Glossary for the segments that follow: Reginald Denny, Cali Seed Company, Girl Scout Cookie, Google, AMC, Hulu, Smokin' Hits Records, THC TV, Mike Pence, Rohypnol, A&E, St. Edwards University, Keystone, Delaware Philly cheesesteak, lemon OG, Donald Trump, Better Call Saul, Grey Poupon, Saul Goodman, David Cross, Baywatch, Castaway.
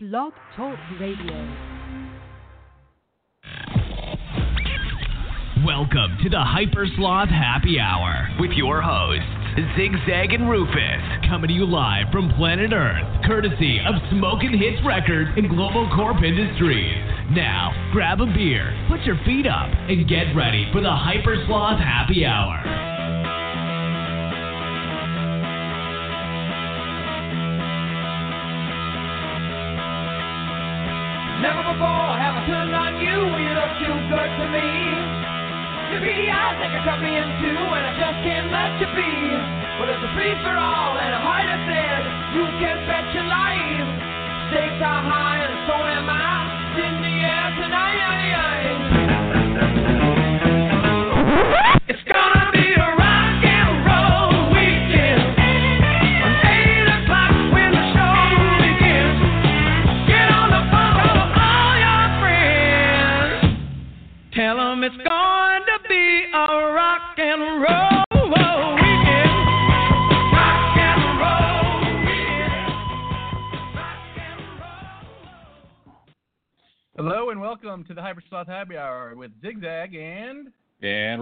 Blog Talk Radio. Welcome to the Hyper Sloth Happy Hour with your hosts, Zigzag and Rufus, coming to you live from planet Earth, courtesy of Smokin' Hits Records and Global Corp Industries. Now, grab a beer, put your feet up, and get ready for the Hyper Sloth Happy Hour. Never before have I turned on you, you look too good for me. Your beady eyes make a company in two, and I just can't let you be. Well, it's a free for all, and a heart is dead. You can bet your life. Stakes are high, and so am I. It's in the air tonight. It's gone. It's going to be a rock and roll weekend. Rock and roll weekend. Rock and roll. Hello and welcome to the Hyper Sloth Happy Hour with Zigzag and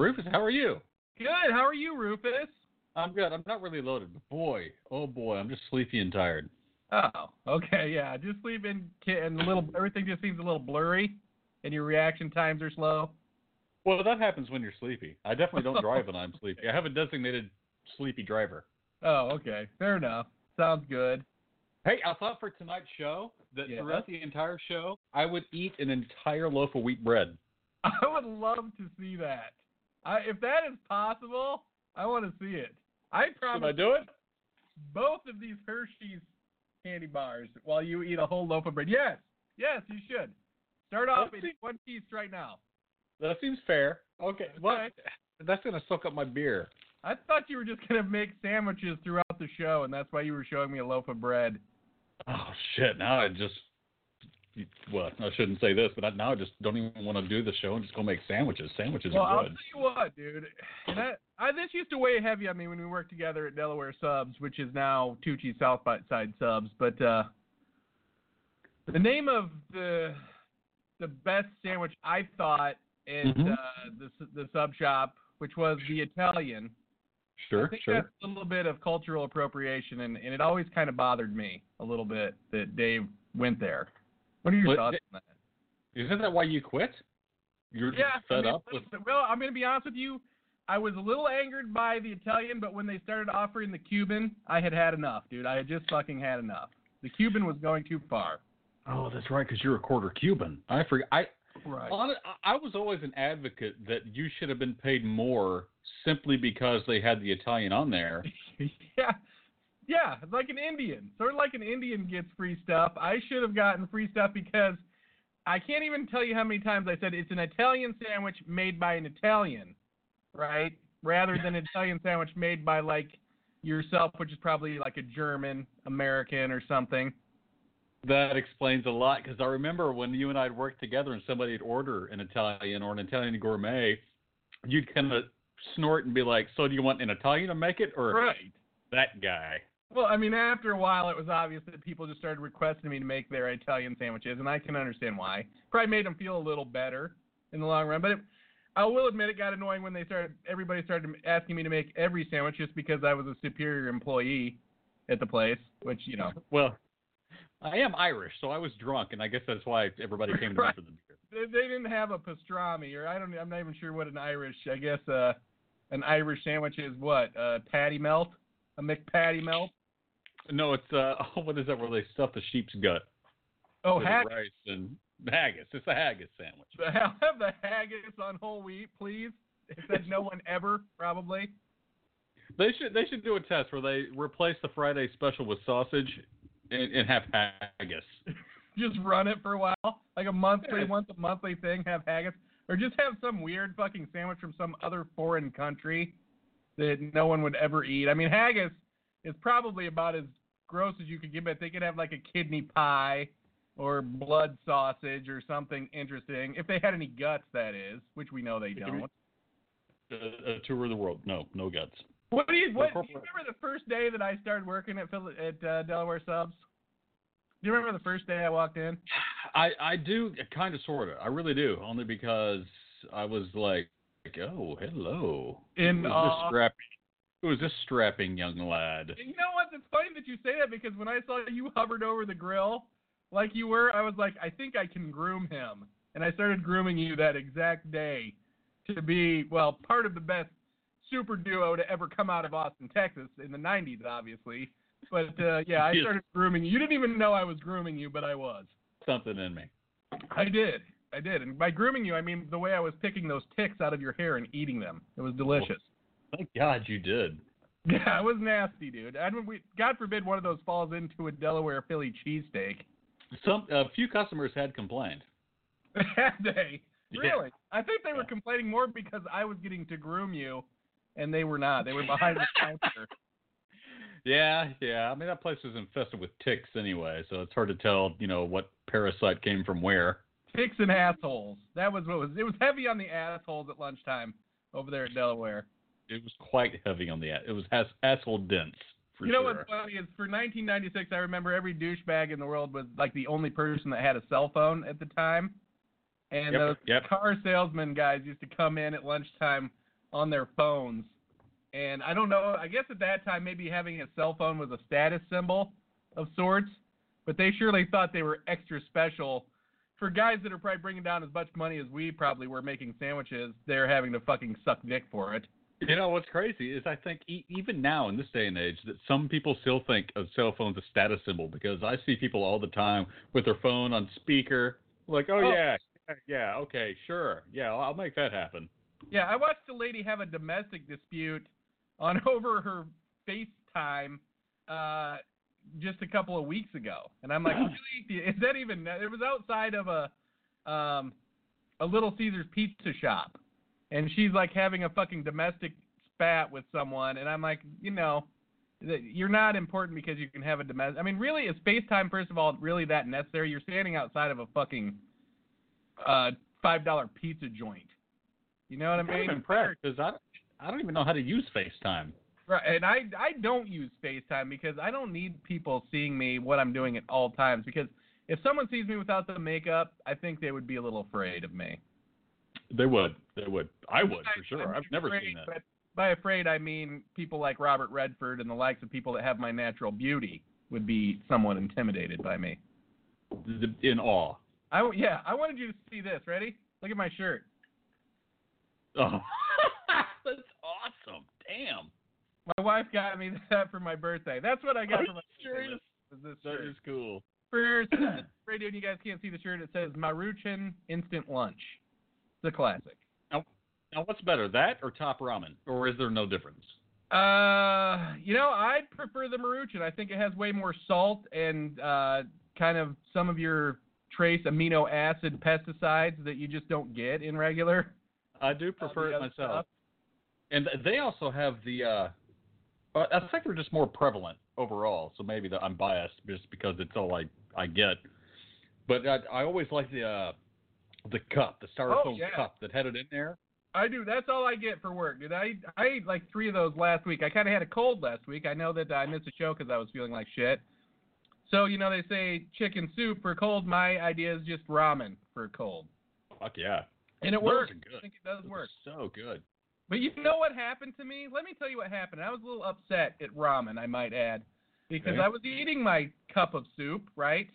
Rufus. How are you? Good. How are you, Rufus? I'm good. I'm not really loaded, but boy, I'm just sleepy and tired. Oh, okay, yeah. Just sleeping and everything just seems a little blurry, and your reaction times are slow. Well, that happens when you're sleepy. I definitely don't drive when I'm sleepy. I have a designated sleepy driver. Oh, okay. Fair enough. Sounds good. Hey, I thought for tonight's show that throughout the entire show, I would eat an entire loaf of wheat bread. I would love to see that. If that is possible, I want to see it. I promise. Should I do it? Both of these Hershey's candy bars while you eat a whole loaf of bread. Yes. Yes, you should. Start off in one piece right now. That seems fair. Okay. Well, that's going to soak up my beer. I thought you were just going to make sandwiches throughout the show, and that's why you were showing me a loaf of bread. Oh, shit. Now I just... Well, I shouldn't say this, but now I just don't even want to do the show and just go make sandwiches. Well, I'll tell you what, dude. And this used to weigh heavy on me when we worked together at Delaware Subs, which is now Tucci's Southside Subs. But the name of the best sandwich I thought... And the sub shop, which was the Italian. Sure, That's a little bit of cultural appropriation, and it always kind of bothered me a little bit that Dave went there. What are your thoughts on that? Isn't that why you quit? You're just fed up? Well, I'm going to be honest with you. I was a little angered by the Italian, but when they started offering the Cuban, I had enough, dude. I had just fucking had enough. The Cuban was going too far. Oh, that's right, because you're a quarter Cuban. I forget. Right. I was always an advocate that you should have been paid more simply because they had the Italian on there. Yeah, it's like an Indian. Sort of like an Indian gets free stuff. I should have gotten free stuff because I can't even tell you how many times I said it's an Italian sandwich made by an Italian, right? Rather than an Italian sandwich made by, like, yourself, which is probably like a German, American, or something. That explains a lot, because I remember when you and I had worked together and somebody would order an Italian or an Italian gourmet, you'd kind of snort and be like, so do you want an Italian to make it or that guy? Well, I mean, after a while, it was obvious that people just started requesting me to make their Italian sandwiches, and I can understand why. Probably made them feel a little better in the long run, but I will admit it got annoying when everybody started asking me to make every sandwich just because I was a superior employee at the place, which, you know. Well, I am Irish, so I was drunk, and I guess that's why everybody came to me for the beer. They didn't have a pastrami, or I'm not even sure what an Irish, I guess an Irish sandwich is what? Patty melt? A McPatty melt? No, it's, what is that where they stuff the sheep's gut? Oh, haggis. Rice and haggis. It's a haggis sandwich. Have the haggis on whole wheat, please. It said no one ever, probably. They should do a test where they replace the Friday special with sausage and have haggis. Just run it for a while, like once a monthly thing. Have haggis, or just have some weird fucking sandwich from some other foreign country that no one would ever eat. I mean, haggis is probably about as gross as you could get, but they could have like a kidney pie or blood sausage or something interesting if they had any guts, that is, which we know they don't. A tour of the world, no guts. Do you remember the first day that I started working at Delaware Subs? Do you remember the first day I walked in? I do, kind of, sort of. I really do, only because I was like, oh, hello. It was this strapping young lad. You know what? It's funny that you say that, because when I saw you hovered over the grill like you were, I was like, I think I can groom him. And I started grooming you that exact day to be, well, part of the best super duo to ever come out of Austin, Texas, in the 90s, obviously. But, yeah, I started grooming you. You didn't even know I was grooming you, but I was. Something in me. I did. And by grooming you, I mean the way I was picking those ticks out of your hair and eating them. It was delicious. Well, thank God you did. Yeah, it was nasty, dude. God forbid one of those falls into a Delaware Philly cheesesteak. A few customers had complained. Had they? Really? Yeah. I think they were complaining more because I was getting to groom you, and they were not. They were behind the counter. Yeah. I mean, that place was infested with ticks anyway, so it's hard to tell, what parasite came from where. Ticks and assholes. That was what was. It was heavy on the assholes at lunchtime over there at Delaware. It was quite heavy on the ass. It was asshole dense. You know what's funny is, for 1996, I remember every douchebag in the world was like the only person that had a cell phone at the time. And those car salesman guys used to come in at lunchtime on their phones. And I don't know, I guess at that time maybe having a cell phone was a status symbol of sorts, but they surely thought they were extra special. For guys that are probably bringing down as much money as we probably were making sandwiches, they're having to fucking suck dick for it. You know, what's crazy is I think even now in this day and age that some people still think of cell phones as a status symbol, because I see people all the time with their phone on speaker, like, yeah, okay, sure. Yeah, I'll make that happen. Yeah, I watched a lady have a domestic dispute on over her FaceTime just a couple of weeks ago. And I'm like, really? Is that even? It was outside of a Little Caesars pizza shop. And she's like having a fucking domestic spat with someone. And I'm like, you're not important because you can have a domestic. I mean, really, is FaceTime, first of all, really that necessary? You're standing outside of a fucking $5 pizza joint. You know what I mean? I'm impressed because I don't even know how to use FaceTime. Right, and I don't use FaceTime because I don't need people seeing me what I'm doing at all times, because if someone sees me without the makeup, I think they would be a little afraid of me. They would. I would, for sure. I've never seen that. But by afraid, I mean people like Robert Redford and the likes of people that have my natural beauty would be somewhat intimidated by me. In awe. I wanted you to see this. Ready? Look at my shirt. Oh, that's awesome. Damn. My wife got me that for my birthday. That's what I got for my birthday. That is cool. For radio, you guys can't see the shirt. It says Maruchan Instant Lunch. It's a classic. Now, what's better, that or Top Ramen? Or is there no difference? I'd prefer the Maruchan. I think it has way more salt and kind of some of your trace amino acid pesticides that you just don't get in regular. I do prefer it myself. Stuff. And they also have the I think they're just more prevalent overall, so maybe I'm biased just because it's all I get. But I always like the cup, the styrofoam cup that had it in there. I do. That's all I get for work, dude. I ate like 3 of those last week. I kind of had a cold last week. I know that I missed a show because I was feeling like shit. So, they say chicken soup for cold. My idea is just ramen for cold. Fuck yeah. And it works. I think it does work. So good. But you know what happened to me? Let me tell you what happened. I was a little upset at ramen, I might add, because I was eating my cup of soup, right?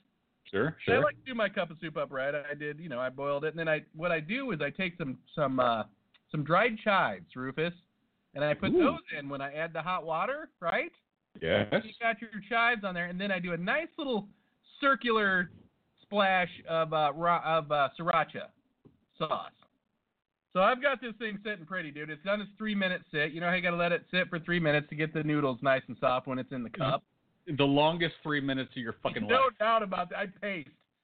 Sure. I like to do my cup of soup upright. I did, I boiled it. And then what I do is I take some dried chives, Rufus, and I put those in when I add the hot water, right? Yes. And you got your chives on there, and then I do a nice little circular splash of sriracha sauce. So I've got this thing sitting pretty, dude. It's done its 3-minute sit. You know how you got to let it sit for 3 minutes to get the noodles nice and soft when it's in the cup? The longest 3 minutes of your fucking life. No doubt about that.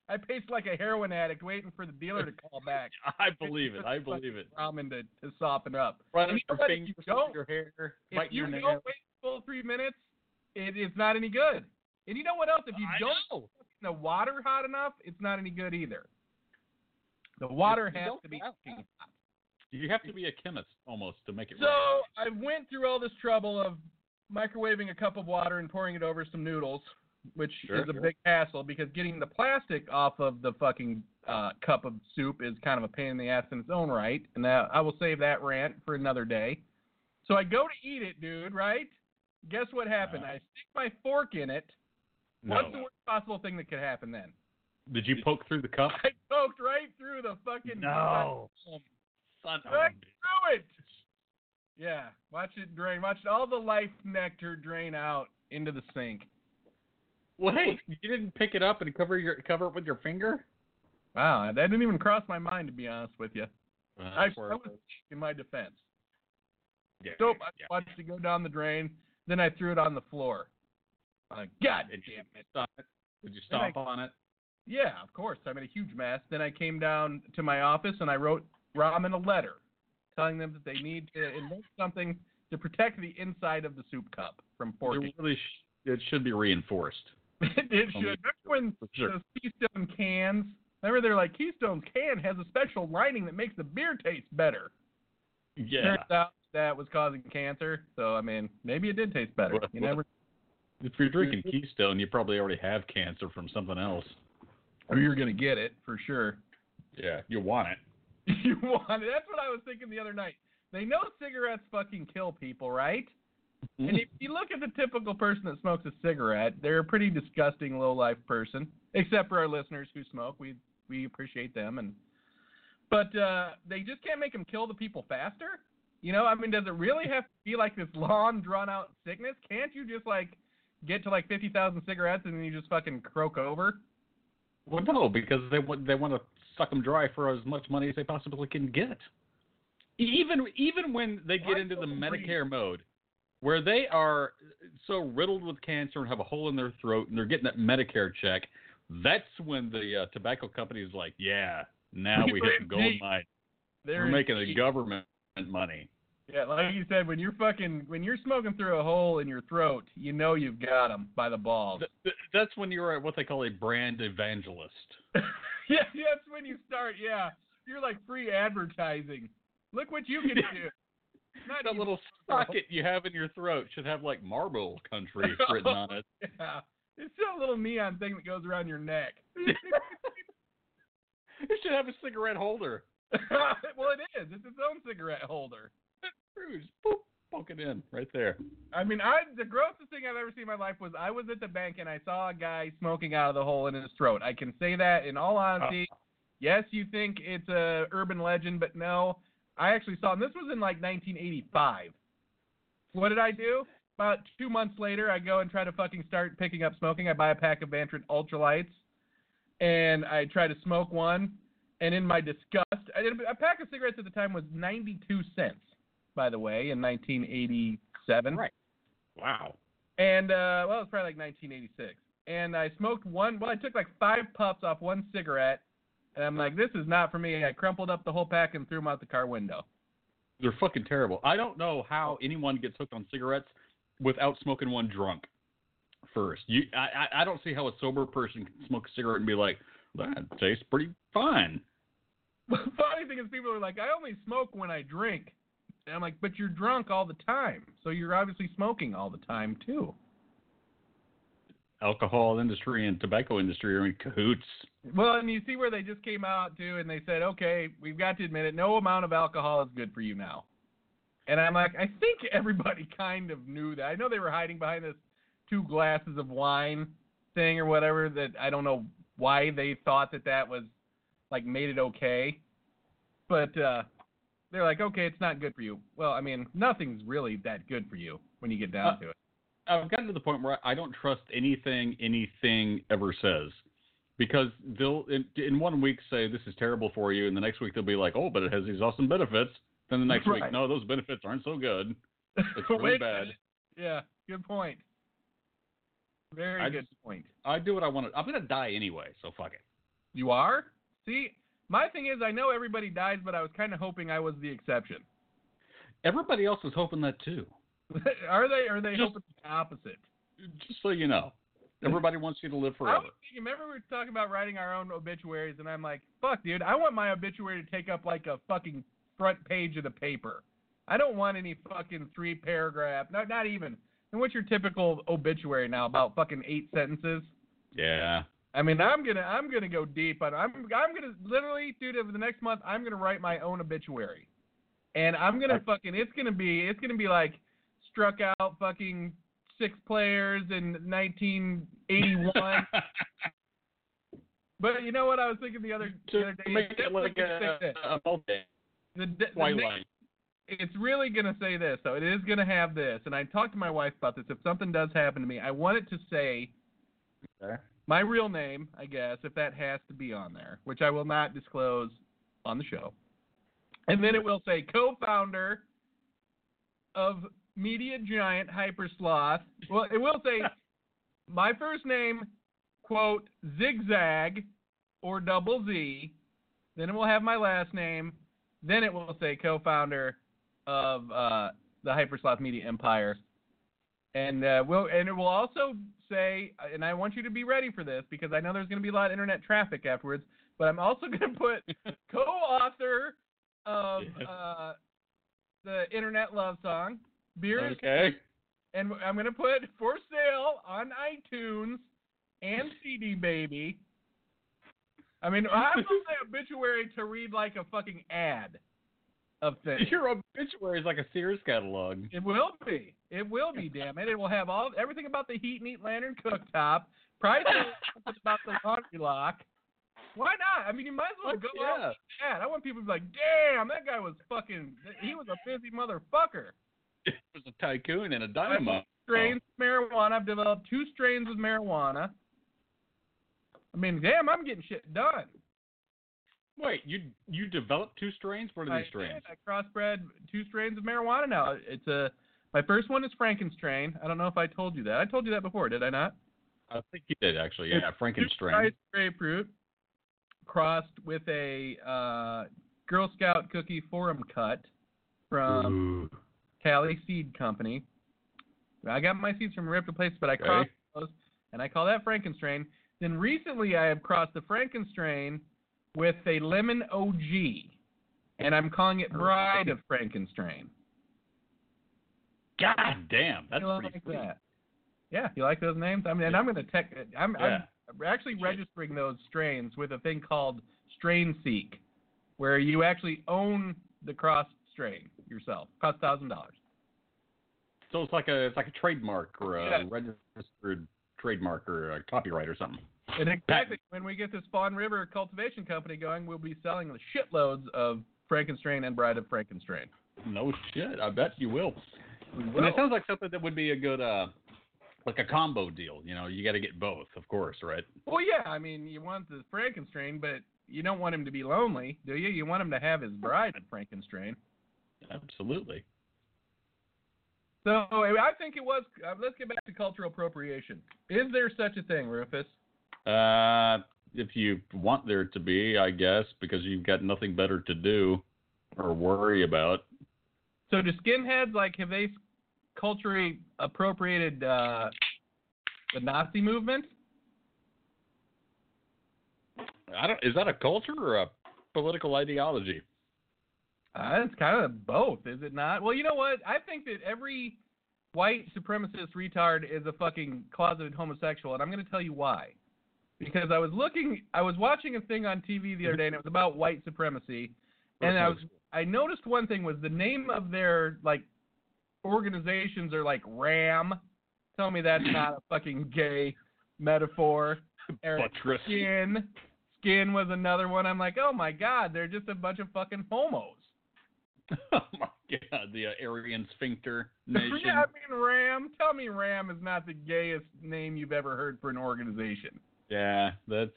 I paced like a heroin addict waiting for the dealer to call back. I believe it. I believe it. Ramen to soften up. Running your fingers, your hair, biting your nails. If you don't wait the full 3 minutes, it's not any good. And you know what else? If you don't cook the water hot enough, it's not any good either. The water has to be hot. You have to be a chemist almost to make it work. So I went through all this trouble of microwaving a cup of water and pouring it over some noodles which is a big hassle because getting the plastic off of the fucking cup of soup is kind of a pain in the ass in its own right. And I will save that rant for another day. So I go to eat it, dude, right? Guess what happened? I stick my fork in it. No. What's the worst possible thing that could happen then? Did you poke through the cup? I poked right through the fucking cup. Son of right through it. Yeah, watch it drain. Watch all the life nectar drain out into the sink. Wait, you didn't pick it up and cover it with your finger? Wow, that didn't even cross my mind, to be honest with you. I was in my defense. Yeah, so I watched it go down the drain. Then I threw it on the floor. God damn it. Did you stomp on it? Yeah, of course. I made a huge mess. Then I came down to my office and I wrote Ramen a letter telling them that they need to invent something to protect the inside of the soup cup from forking. It should be reinforced. It should. Remember when those Keystone cans, remember they're like, Keystone's can has a special lining that makes the beer taste better. Yeah. Turns out that was causing cancer. So, I mean, maybe it did taste better. Well, you never... If you're drinking Keystone, you probably already have cancer from something else. Or you're going to get it, for sure. Yeah, you want it. You want it. That's what I was thinking the other night. They know cigarettes fucking kill people, right? And if you look at the typical person that smokes a cigarette, they're a pretty disgusting low-life person, except for our listeners who smoke. We appreciate them. But they just can't make them kill the people faster? You know, I mean, does it really have to be like this long, drawn-out sickness? Can't you just, like, get to, like, 50,000 cigarettes and then you just fucking croak over? Well, no, because they want to suck them dry for as much money as they possibly can get. Even when they get into the Medicare mode, where they are so riddled with cancer and have a hole in their throat and they're getting that Medicare check, that's when the tobacco company is like, yeah, now we hit the gold mine. We're making the government money. Yeah, like you said, when you're smoking through a hole in your throat, you know you've got them by the balls. That's when you're what they call a brand evangelist. Yeah, that's when you start. Yeah, you're like free advertising. Look what you can do. Not that little socket you have in your throat should have like Marble Country written on it. Yeah, it's still a little neon thing that goes around your neck. It should have a cigarette holder. Well, it is. It's its own cigarette holder. Boop, poke it in right there. I mean, the grossest thing I've ever seen in my life was I was at the bank and I saw a guy smoking out of the hole in his throat. I can say that in all honesty. Yes, you think it's a urban legend, but no. I actually saw him. This was in like 1985. What did I do? About 2 months later, I go and try to fucking start picking up smoking. I buy a pack of Vantrant Ultralights and I try to smoke one. And in my disgust, a pack of cigarettes at the time was 92 cents. By the way, in 1987. Right. Wow. And, well, it was probably like 1986. And I smoked I took like 5 puffs off one cigarette, and I'm like, this is not for me. I crumpled up the whole pack and threw them out the car window. They're fucking terrible. I don't know how anyone gets hooked on cigarettes without smoking one drunk first. I don't see how a sober person can smoke a cigarette and be like, that tastes pretty fine. The funny thing is people are like, I only smoke when I drink. And I'm like, but you're drunk all the time, so you're obviously smoking all the time, too. Alcohol industry and tobacco industry are in cahoots. Well, and you see where they just came out, too, and they said, okay, we've got to admit it, no amount of alcohol is good for you now. And I'm like, I think everybody kind of knew that. I know they were hiding behind this 2 glasses of wine thing or whatever, that I don't know why they thought that was, like, made it okay. But, they're like, okay, it's not good for you. Well, I mean, nothing's really that good for you when you get down to it. I've gotten to the point where I don't trust anything ever says. Because they'll, in 1 week, say this is terrible for you, and the next week they'll be like, oh, but it has these awesome benefits. Then the next week, no, those benefits aren't so good. It's really bad. Yeah, good point. Very good point. I do what I want to. I'm going to die anyway, so fuck it. You are? See? My thing is, I know everybody dies, but I was kind of hoping I was the exception. Everybody else is hoping that, too. Are they just hoping the opposite? Just so you know. Everybody wants you to live forever. Remember we were talking about writing our own obituaries, and I'm like, fuck, dude, I want my obituary to take up like a fucking front page of the paper. I don't want any fucking 3-paragraph. Not even. I And what's your typical obituary now? About fucking 8 sentences? Yeah. I mean, I'm gonna go deep, but I'm gonna literally, dude, over the next month, I'm gonna write my own obituary, and I'm gonna fucking, it's gonna be like struck out fucking 6 players in 1981. But you know what I was thinking the other day? Make it like a multi. Twilight. It's really going to say this, though. It is going to have this. And I talked to my wife about this. If something does happen to me, I want it to say my real name, I guess, if that has to be on there, which I will not disclose on the show. And then it will say co-founder of media giant Hyper Sloth. Well, it will say my first name, quote, Zigzag or double Z. Then it will have my last name. Then it will say co-founder of the Hyper Sloth Media Empire. And it will also say, and I want you to be ready for this because I know there's going to be a lot of internet traffic afterwards, but I'm also going to put co-author of the Internet Love Song, Beer okay. And I'm going to put for sale on iTunes and CD Baby. I mean, I have to say obituary to read like a fucking ad of things. Your obituary is like a Sears catalog. It will be, damn it. It will have everything about the Heat and Eat Lantern Cooktop, price about the laundry lock. Why not? I mean, you might as well go out with the ad. I want people to be like, damn, that guy was fucking, he was a busy motherfucker. He was a tycoon and a dynamo. Strains of marijuana. I've developed 2 strains of marijuana. I mean, damn, I'm getting shit done. Wait, you developed 2 strains? What are these strains? I crossbred 2 strains of marijuana now. It's my first one is Frankenstrain. I don't know if I told you that. I told you that before, did I not? I think you did, actually. Yeah, it's Frankenstrain. Grapefruit crossed with a Girl Scout cookie forum cut from Cali Seed Company. I got my seeds from a ripped place, but I crossed those, and I call that Frankenstrain. Then recently I have crossed the Frankenstrain with a lemon OG, and I'm calling it Bride of Frankenstrain. God damn, that's pretty cool. That. Yeah, you like those names? I mean, and I'm going to I'm actually registering those strains with a thing called StrainSeek, where you actually own the crossed strain yourself. Costs $1,000. So it's like a trademark or a registered trademark or a copyright or something. And exactly, when we get this Fawn River cultivation company going, we'll be selling the shitloads of Frankenstrain and Bride of Frankenstrain. No shit, I bet you will. And it sounds like something that would be a good, like a combo deal. You know, you got to get both, of course, right? Well, yeah. I mean, you want the Frankenstrain, but you don't want him to be lonely, do you? You want him to have his Bride of Frankenstrain. Absolutely. So I think it was. Let's get back to cultural appropriation. Is there such a thing, Rufus? If you want there to be, I guess, because you've got nothing better to do or worry about. So do skinheads, like, have they culturally appropriated the Nazi movement? Is that a culture or a political ideology? It's kind of both, is it not? Well, you know what? I think that every white supremacist retard is a fucking closeted homosexual, and I'm going to tell you why. Because I was watching a thing on TV the other day, and it was about white supremacy, and I noticed one thing was the name of their, like, organizations are like RAM. Tell me that's not a fucking gay metaphor. Skin was another one. I'm like, oh my God, they're just a bunch of fucking homos. Oh my God, the Aryan Sphincter Nation. Yeah, I mean, RAM. Tell me RAM is not the gayest name you've ever heard for an organization. Yeah, that's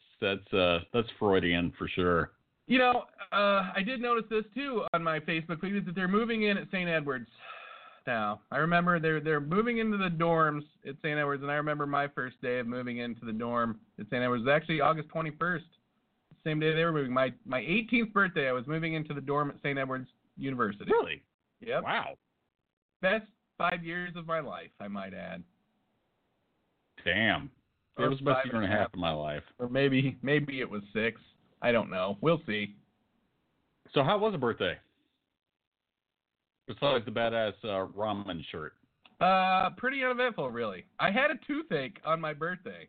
Freudian for sure. You know, I did notice this too on my Facebook feed that they're moving in at St. Edwards now. I remember they're moving into the dorms at St. Edwards, and I remember my first day of moving into the dorm at St. Edwards. It was actually August 21st, same day they were moving. My 18th birthday, I was moving into the dorm at St. Edwards University. Really? Yep. Wow. Best 5 years of my life, I might add. Damn. It was about 5.5 years of my life. Or maybe it was 6. I don't know. We'll see. So how was a birthday? Besides the badass ramen shirt. Pretty uneventful, really. I had a toothache on my birthday.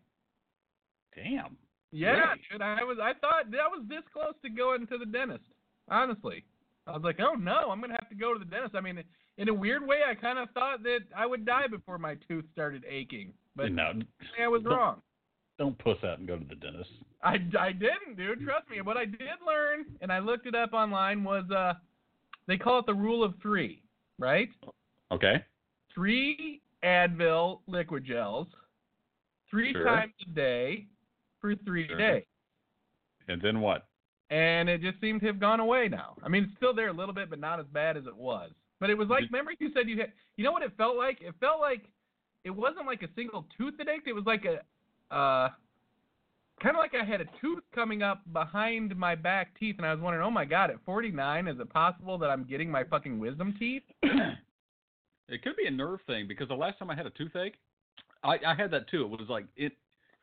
Damn. Yeah, really? And I thought that was this close to going to the dentist. Honestly, I was like, oh no, I'm gonna have to go to the dentist. I mean, in a weird way, I kind of thought that I would die before my tooth started aching, but no, I was wrong. Don't puss out and go to the dentist. I didn't, dude. Trust me. What I did learn, and I looked it up online, was they call it the rule of three, right? Okay. 3 Advil liquid gels, 3 sure. times a day for 3 sure. days. And then what? And it just seemed to have gone away now. I mean, it's still there a little bit, but not as bad as it was. But it was like, remember you said you had, you know what it felt like? It felt like it wasn't like a single tooth that ached. It was like a, kind of like I had a tooth coming up behind my back teeth, and I was wondering, oh my God, at 49, is it possible that I'm getting my fucking wisdom teeth? It could be a nerve thing, because the last time I had a toothache, I had that too. It was like,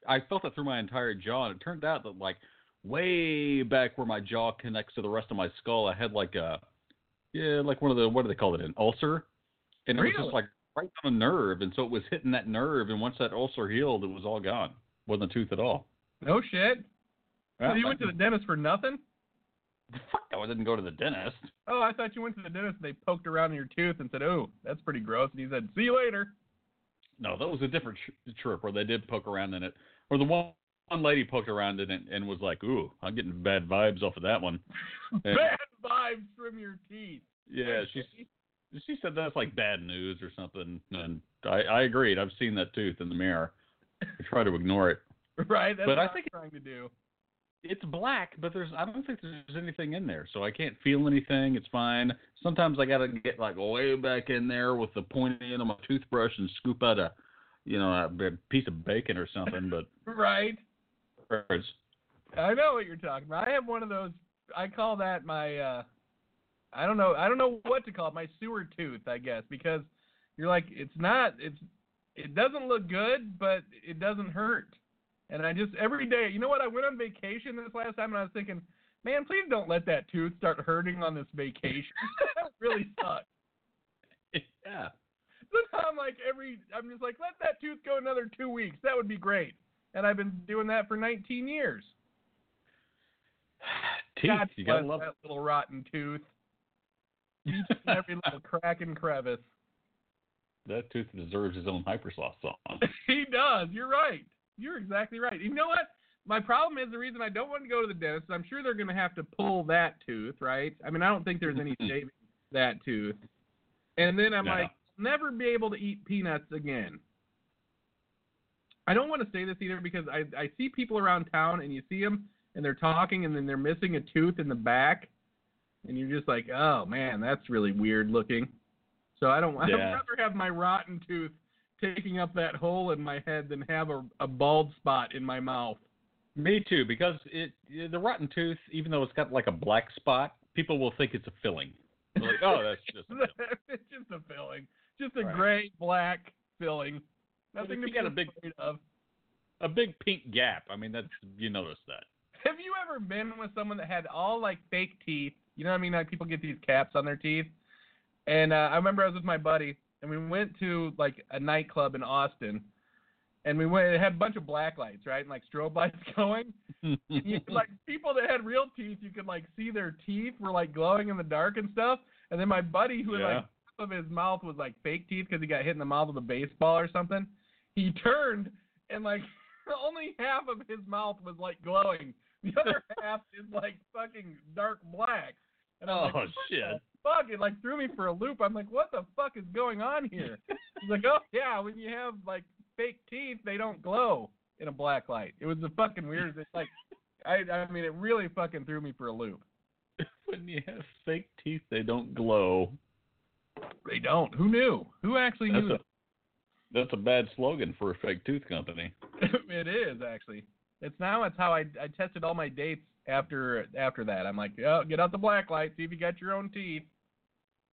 I felt it through my entire jaw, and it turned out that like way back where my jaw connects to the rest of my skull, I had like a, yeah, like one of the, what do they call it, an ulcer? And really? It was just like right on a nerve, and so it was hitting that nerve, and once that ulcer healed, it was all gone. Wasn't a tooth at all. No shit. So you went to the dentist for nothing? Fuck, I didn't go to the dentist. Oh, I thought you went to the dentist and they poked around in your tooth and said, oh, that's pretty gross. And he said, see you later. No, that was a different trip where they did poke around in it. Or the one lady poked around in it and was like, ooh, I'm getting bad vibes off of that one. Bad vibes from your teeth. Yeah, she said that's like bad news or something. And I agreed. I've seen that tooth in the mirror. I try to ignore it. Right, that's what I'm trying to do. It's black, but I don't think there's anything in there, so I can't feel anything. It's fine. Sometimes I gotta get like way back in there with the pointy end of my toothbrush and scoop out a, you know, a piece of bacon or something. But right, I know what you're talking about. I have one of those. I call that my. I don't know what to call it. My sewer tooth, I guess, because you're like it's not. It doesn't look good, but it doesn't hurt. And I just, every day, you know what, I went on vacation this last time, and I was thinking, man, please don't let that tooth start hurting on this vacation. That really sucks. Yeah. So now I'm just like, let that tooth go another 2 weeks. That would be great. And I've been doing that for 19 years. Teeth, God, you gotta love that little rotten tooth. Every little crack and crevice. That tooth deserves his own Hyper Sloth song. He does. You're right. You're exactly right. You know what? My problem is the reason I don't want to go to the dentist is I'm sure they're going to have to pull that tooth, right? I mean, I don't think there's any saving that tooth. And then I'm like, never be able to eat peanuts again. I don't want to say this either because I see people around town and you see them and they're talking and then they're missing a tooth in the back. And you're just like, oh, man, that's really weird looking. So I'd rather have my rotten tooth taking up that hole in my head than have a bald spot in my mouth. Me too, because the rotten tooth, even though it's got like a black spot, people will think it's a filling. They're like, oh, that's just a filling. It's just a filling. Just a gray, black filling. Nothing to be afraid of. A big pink gap. I mean, that's you notice that. Have you ever been with someone that had all like fake teeth? You know what I mean? Like people get these caps on their teeth. And I remember I was with my buddy. And we went to, like, a nightclub in Austin, and it had a bunch of black lights, right, and, like, strobe lights going. Like, people that had real teeth, you could, like, see their teeth were, like, glowing in the dark and stuff. And then my buddy, who had, like, half of his mouth was, like, fake teeth because he got hit in the mouth with a baseball or something, he turned, and, like, only half of his mouth was, like, glowing. The other half is, like, fucking dark black. And I'm like, shit. Fuck, it like threw me for a loop. I'm like, what the fuck is going on here? He's like, oh, yeah, when you have like fake teeth, they don't glow in a black light. It was the fucking weirdest. It's like, I mean, it really fucking threw me for a loop. When you have fake teeth, they don't glow. They don't. Who knew? Who actually knew that? That's a bad slogan for a fake tooth company. It is, actually. It's how I tested all my dates. After that, I'm like, oh, get out the black light, see if you got your own teeth.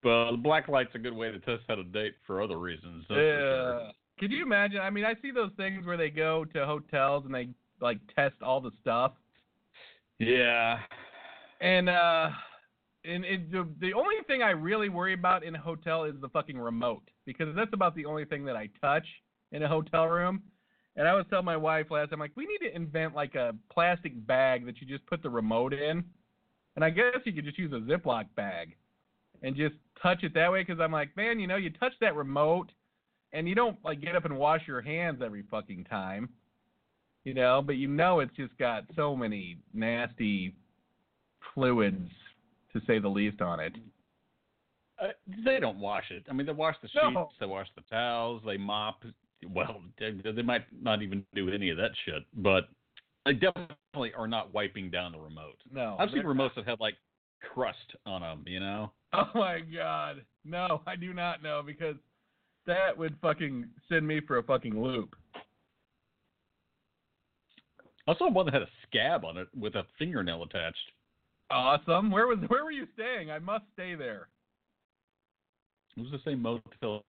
Well, the black light's a good way to test out a date for other reasons. Yeah. Sure. Could you imagine? I mean, I see those things where they go to hotels and they, like, test all the stuff. Yeah. And And the only thing I really worry about in a hotel is the fucking remote, because that's about the only thing that I touch in a hotel room. And I was telling my wife last time, like, we need to invent like a plastic bag that you just put the remote in. And I guess you could just use a Ziploc bag and just touch it that way, because I'm like, man, you know, you touch that remote and you don't like get up and wash your hands every fucking time, you know, but you know it's just got so many nasty fluids, to say the least, on it. They don't wash it. I mean, they wash the sheets, they wash the towels, they mop. Well, they might not even do any of that shit, but they definitely are not wiping down the remote. No, I've seen remotes that have like crust on them, you know? Oh my God. No, I do not know, because that would fucking send me for a fucking loop. I saw one that had a scab on it with a fingernail attached. Awesome. Where were you staying? I must stay there. It was the same motel.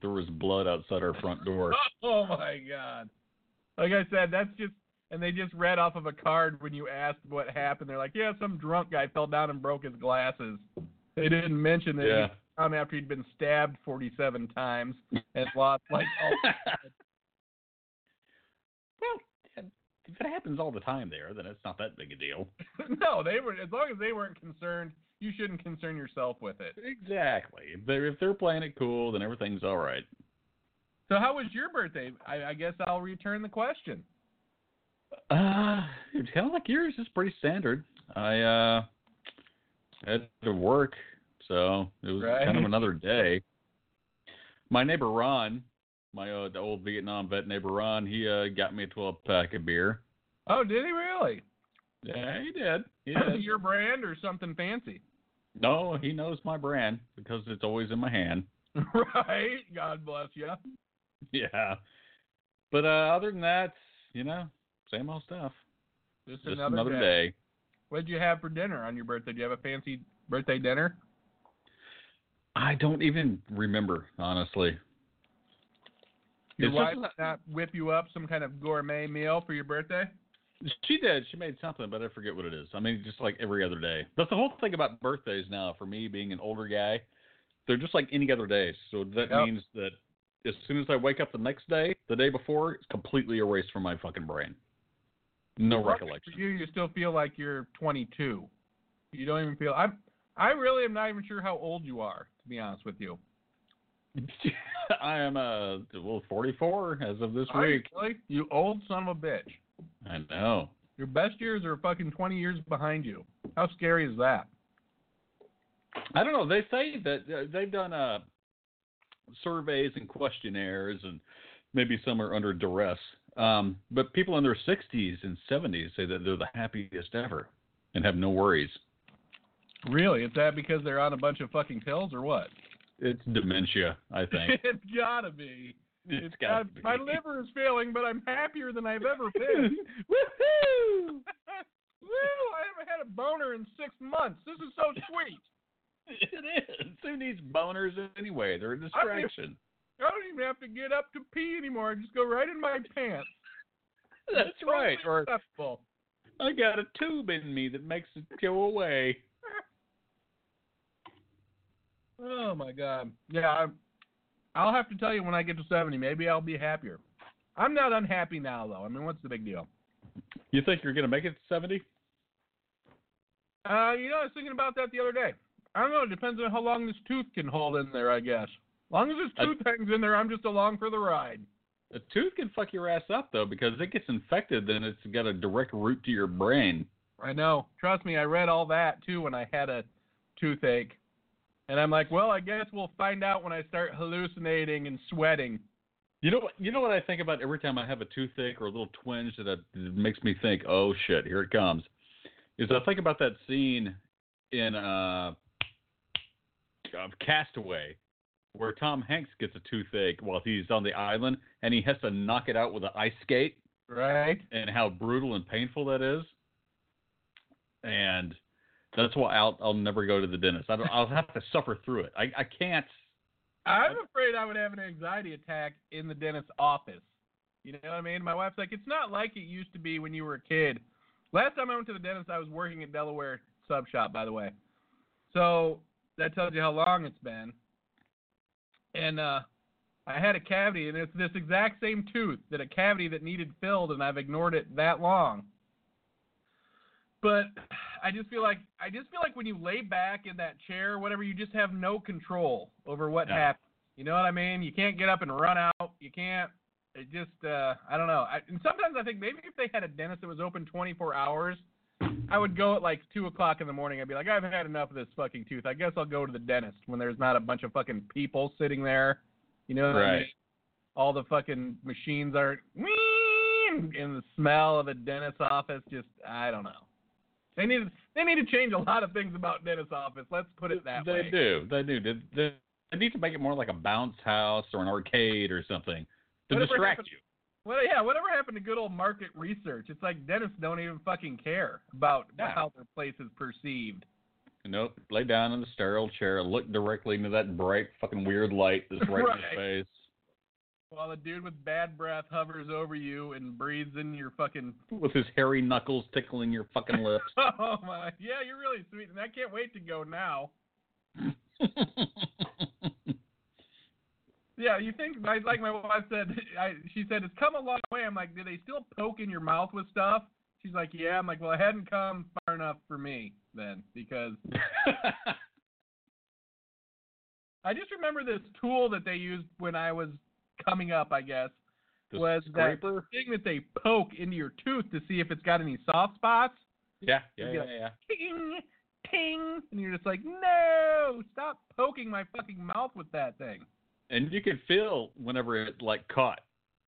There was blood outside our front door. Oh my God. Like I said, that's just, and they just read off of a card when you asked what happened. They're like, yeah, some drunk guy fell down and broke his glasses. They didn't mention that he fell down after he'd been stabbed 47 times and lost like all. Well, if it happens all the time there, then it's not that big a deal. No, they were, as long as they weren't concerned, you shouldn't concern yourself with it. Exactly. If they're playing it cool, then everything's all right. So how was your birthday? I guess I'll return the question. It's kind of like yours. It's pretty standard. I had to work, so it was kind of another day. My neighbor Ron, the old Vietnam vet neighbor Ron, he got me a 12-pack of beer. Oh, did he really? Yeah, he did. Your brand or something fancy? No, he knows my brand because it's always in my hand. Right. God bless you. Yeah. But other than that, you know, same old stuff. Just another day. What did you have for dinner on your birthday? Did you have a fancy birthday dinner? I don't even remember, honestly. Your wife did not whip you up some kind of gourmet meal for your birthday? She did. She made something, but I forget what it is. I mean, just like every other day. That's the whole thing about birthdays now, for me being an older guy. They're just like any other day. So that means that as soon as I wake up the next day, the day before, it's completely erased from my fucking brain. No recollection. For you, you still feel like you're 22. You don't even feel... I really am not even sure how old you are, to be honest with you. I am 44 as of this week. Really? You old son of a bitch. I know. Your best years are fucking 20 years behind you. How scary is that? I don't know. They say that they've done surveys and questionnaires, and maybe some are under duress. But people in their 60s and 70s say that they're the happiest ever and have no worries. Really? Is that because they're on a bunch of fucking pills or what? It's dementia, I think. It's gotta be. It's gotta be. My liver is failing, but I'm happier than I've ever been. Woohoo! Woo! I haven't had a boner in 6 months. This is so sweet. It is. Who needs boners anyway? They're a distraction. I don't even have to get up to pee anymore. I just go right in my pants. That's totally right. Or I got a tube in me that makes it go away. Oh my God. Yeah. I'll have to tell you when I get to 70. Maybe I'll be happier. I'm not unhappy now, though. I mean, what's the big deal? You think you're going to make it to 70? You know, I was thinking about that the other day. I don't know. It depends on how long this tooth can hold in there, I guess. As long as this tooth hangs in there, I'm just along for the ride. A tooth can fuck your ass up, though, because if it gets infected, then it's got a direct route to your brain. I know. Trust me, I read all that, too, when I had a toothache. And I'm like, well, I guess we'll find out when I start hallucinating and sweating. You know what I think about every time I have a toothache or a little twinge that makes me think, oh, shit, here it comes, is I think about that scene in Castaway where Tom Hanks gets a toothache while he's on the island and he has to knock it out with an ice skate. Right. And how brutal and painful that is. And... that's why I'll never go to the dentist. I'll have to suffer through it. I can't. I'm afraid I would have an anxiety attack in the dentist's office. You know what I mean? My wife's like, it's not like it used to be when you were a kid. Last time I went to the dentist, I was working at Delaware Sub Shop, by the way. So that tells you how long it's been. And I had a cavity, and it's this exact same tooth, that a cavity that needed filled, and I've ignored it that long. But I just feel like when you lay back in that chair or whatever, you just have no control over what happens. You know what I mean? You can't get up and run out. You can't. It just, I don't know. And sometimes I think maybe if they had a dentist that was open 24 hours, I would go at like 2 o'clock in the morning. I'd be like, I've had enough of this fucking tooth. I guess I'll go to the dentist when there's not a bunch of fucking people sitting there. You know what I mean? All the fucking machines are, and the smell of the dentist's office just, I don't know. They need to change a lot of things about dentist's office. Let's put it that way. They do. They need to make it more like a bounce house or an arcade or something. To distract you. Well, yeah, whatever happened to good old market research? It's like dentists don't even fucking care about how their place is perceived. Nope. Lay down in the sterile chair, look directly into that bright fucking weird light that's right in your face. While the dude with bad breath hovers over you and breathes in your fucking... with his hairy knuckles tickling your fucking lips. Oh, my. Yeah, you're really sweet, and I can't wait to go now. Yeah, you think, like my wife said, she said, it's come a long way. I'm like, do they still poke in your mouth with stuff? She's like, yeah. I'm like, well, it hadn't come far enough for me then, because I just remember this tool that they used when I was coming up, I guess, the was scraper? That thing that they poke into your tooth to see if it's got any soft spots. Yeah. Ting, ting, and you're just like, no, stop poking my fucking mouth with that thing. And you could feel whenever it, like, caught.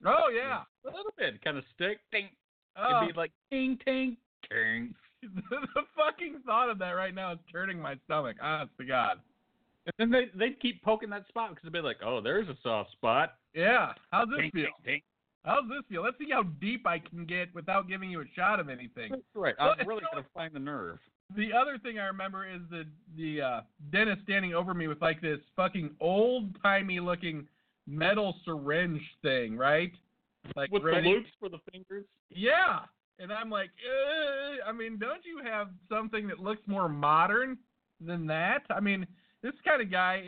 Oh, yeah. A little bit. Kind of stick. Ding. Oh. It'd be like, ting, ting, ting. The fucking thought of that right now is turning my stomach. Honest to God. And then they'd keep poking that spot because they'd be like, oh, there's a soft spot. Yeah. How's this feel? Ting, ting. How's this feel? Let's see how deep I can get without giving you a shot of anything. That's right. I was really going to find the nerve. The other thing I remember is the dentist standing over me with like this fucking old-timey looking metal syringe thing, right? Like with the loops for the fingers? Yeah. And I'm like, I mean, don't you have something that looks more modern than that? I mean, this kind of guy,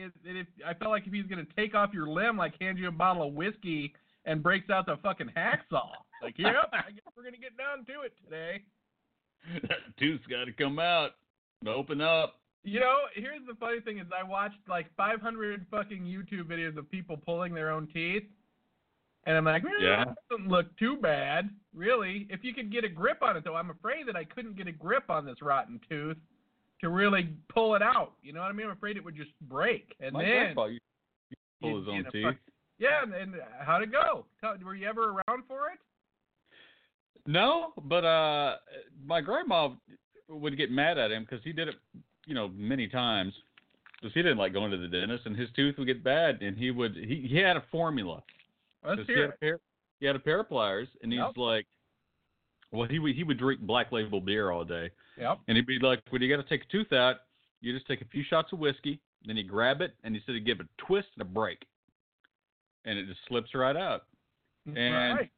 I felt like if he's going to take off your limb, like hand you a bottle of whiskey and breaks out the fucking hacksaw. Like, yep, I guess we're going to get down to it today. That tooth's got to come out. Open up. You know, here's the funny thing is I watched like 500 fucking YouTube videos of people pulling their own teeth. And I'm like, that doesn't look too bad, really. If you could get a grip on it, though, I'm afraid that I couldn't get a grip on this rotten tooth to really pull it out. You know what I mean? I'm afraid it would just break. And my grandpa used to pull his own teeth. Yeah, and how'd it go? Were you ever around for it? No, but my grandma would get mad at him because he did it, you know, many times. Because he didn't like going to the dentist, and his tooth would get bad, and he would. He had a formula. Let's hear it. He had a pair of pliers, and he's like, well, he would drink Black Label beer all day. Yep. And he'd be like, when you got to take a tooth out, you just take a few shots of whiskey, then you grab it, and he said he'd give it a twist and a break, and it just slips right out. And right.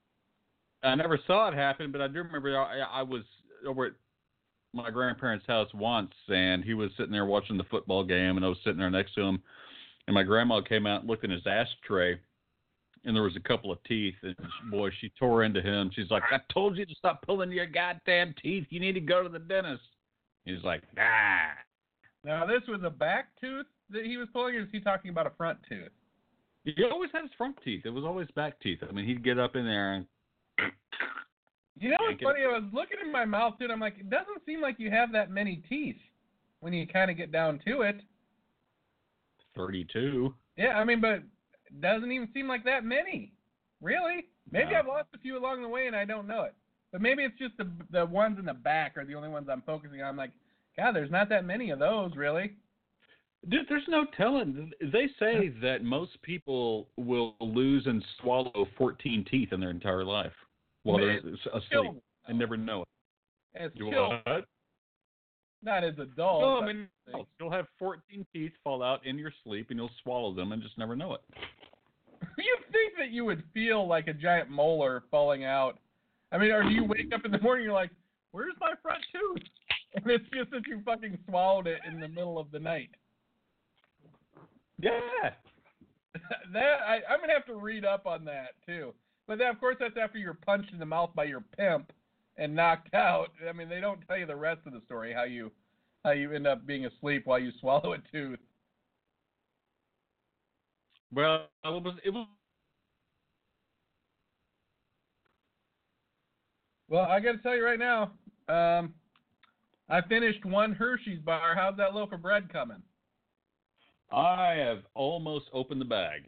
I never saw it happen, but I do remember I was over at my grandparents' house once, and he was sitting there watching the football game, and I was sitting there next to him, and my grandma came out and looked in his ashtray, and there was a couple of teeth, and boy, she tore into him. She's like, I told you to stop pulling your goddamn teeth. You need to go to the dentist. He's like, nah. Now, this was a back tooth that he was pulling, or is he talking about a front tooth? He always had his front teeth. It was always back teeth. I mean, he'd get up in there and you know what's funny? I was looking in my mouth, dude. I'm like, it doesn't seem like you have that many teeth when you kind of get down to it. 32. Yeah, I mean, but it doesn't even seem like that many, really. Maybe I've lost a few along the way and I don't know it. But maybe it's just the ones in the back are the only ones I'm focusing on. I'm like, God, there's not that many of those, really. Dude, there's no telling. They say that most people will lose and swallow 14 teeth in their entire life. Well, they're asleep. I never know it. It's not as adults. No, I mean, you'll have 14 teeth fall out in your sleep, and you'll swallow them and just never know it. You think that you would feel like a giant molar falling out? I mean, or do you wake up in the morning and you're like, where's my front tooth? And it's just that you fucking swallowed it in the middle of the night. Yeah. I'm going to have to read up on that, too. But then, of course, that's after you're punched in the mouth by your pimp and knocked out. I mean, they don't tell you the rest of the story, how you end up being asleep while you swallow a tooth. Well, it was. Well, I got to tell you right now, I finished one Hershey's bar. How's that loaf of bread coming? I have almost opened the bag.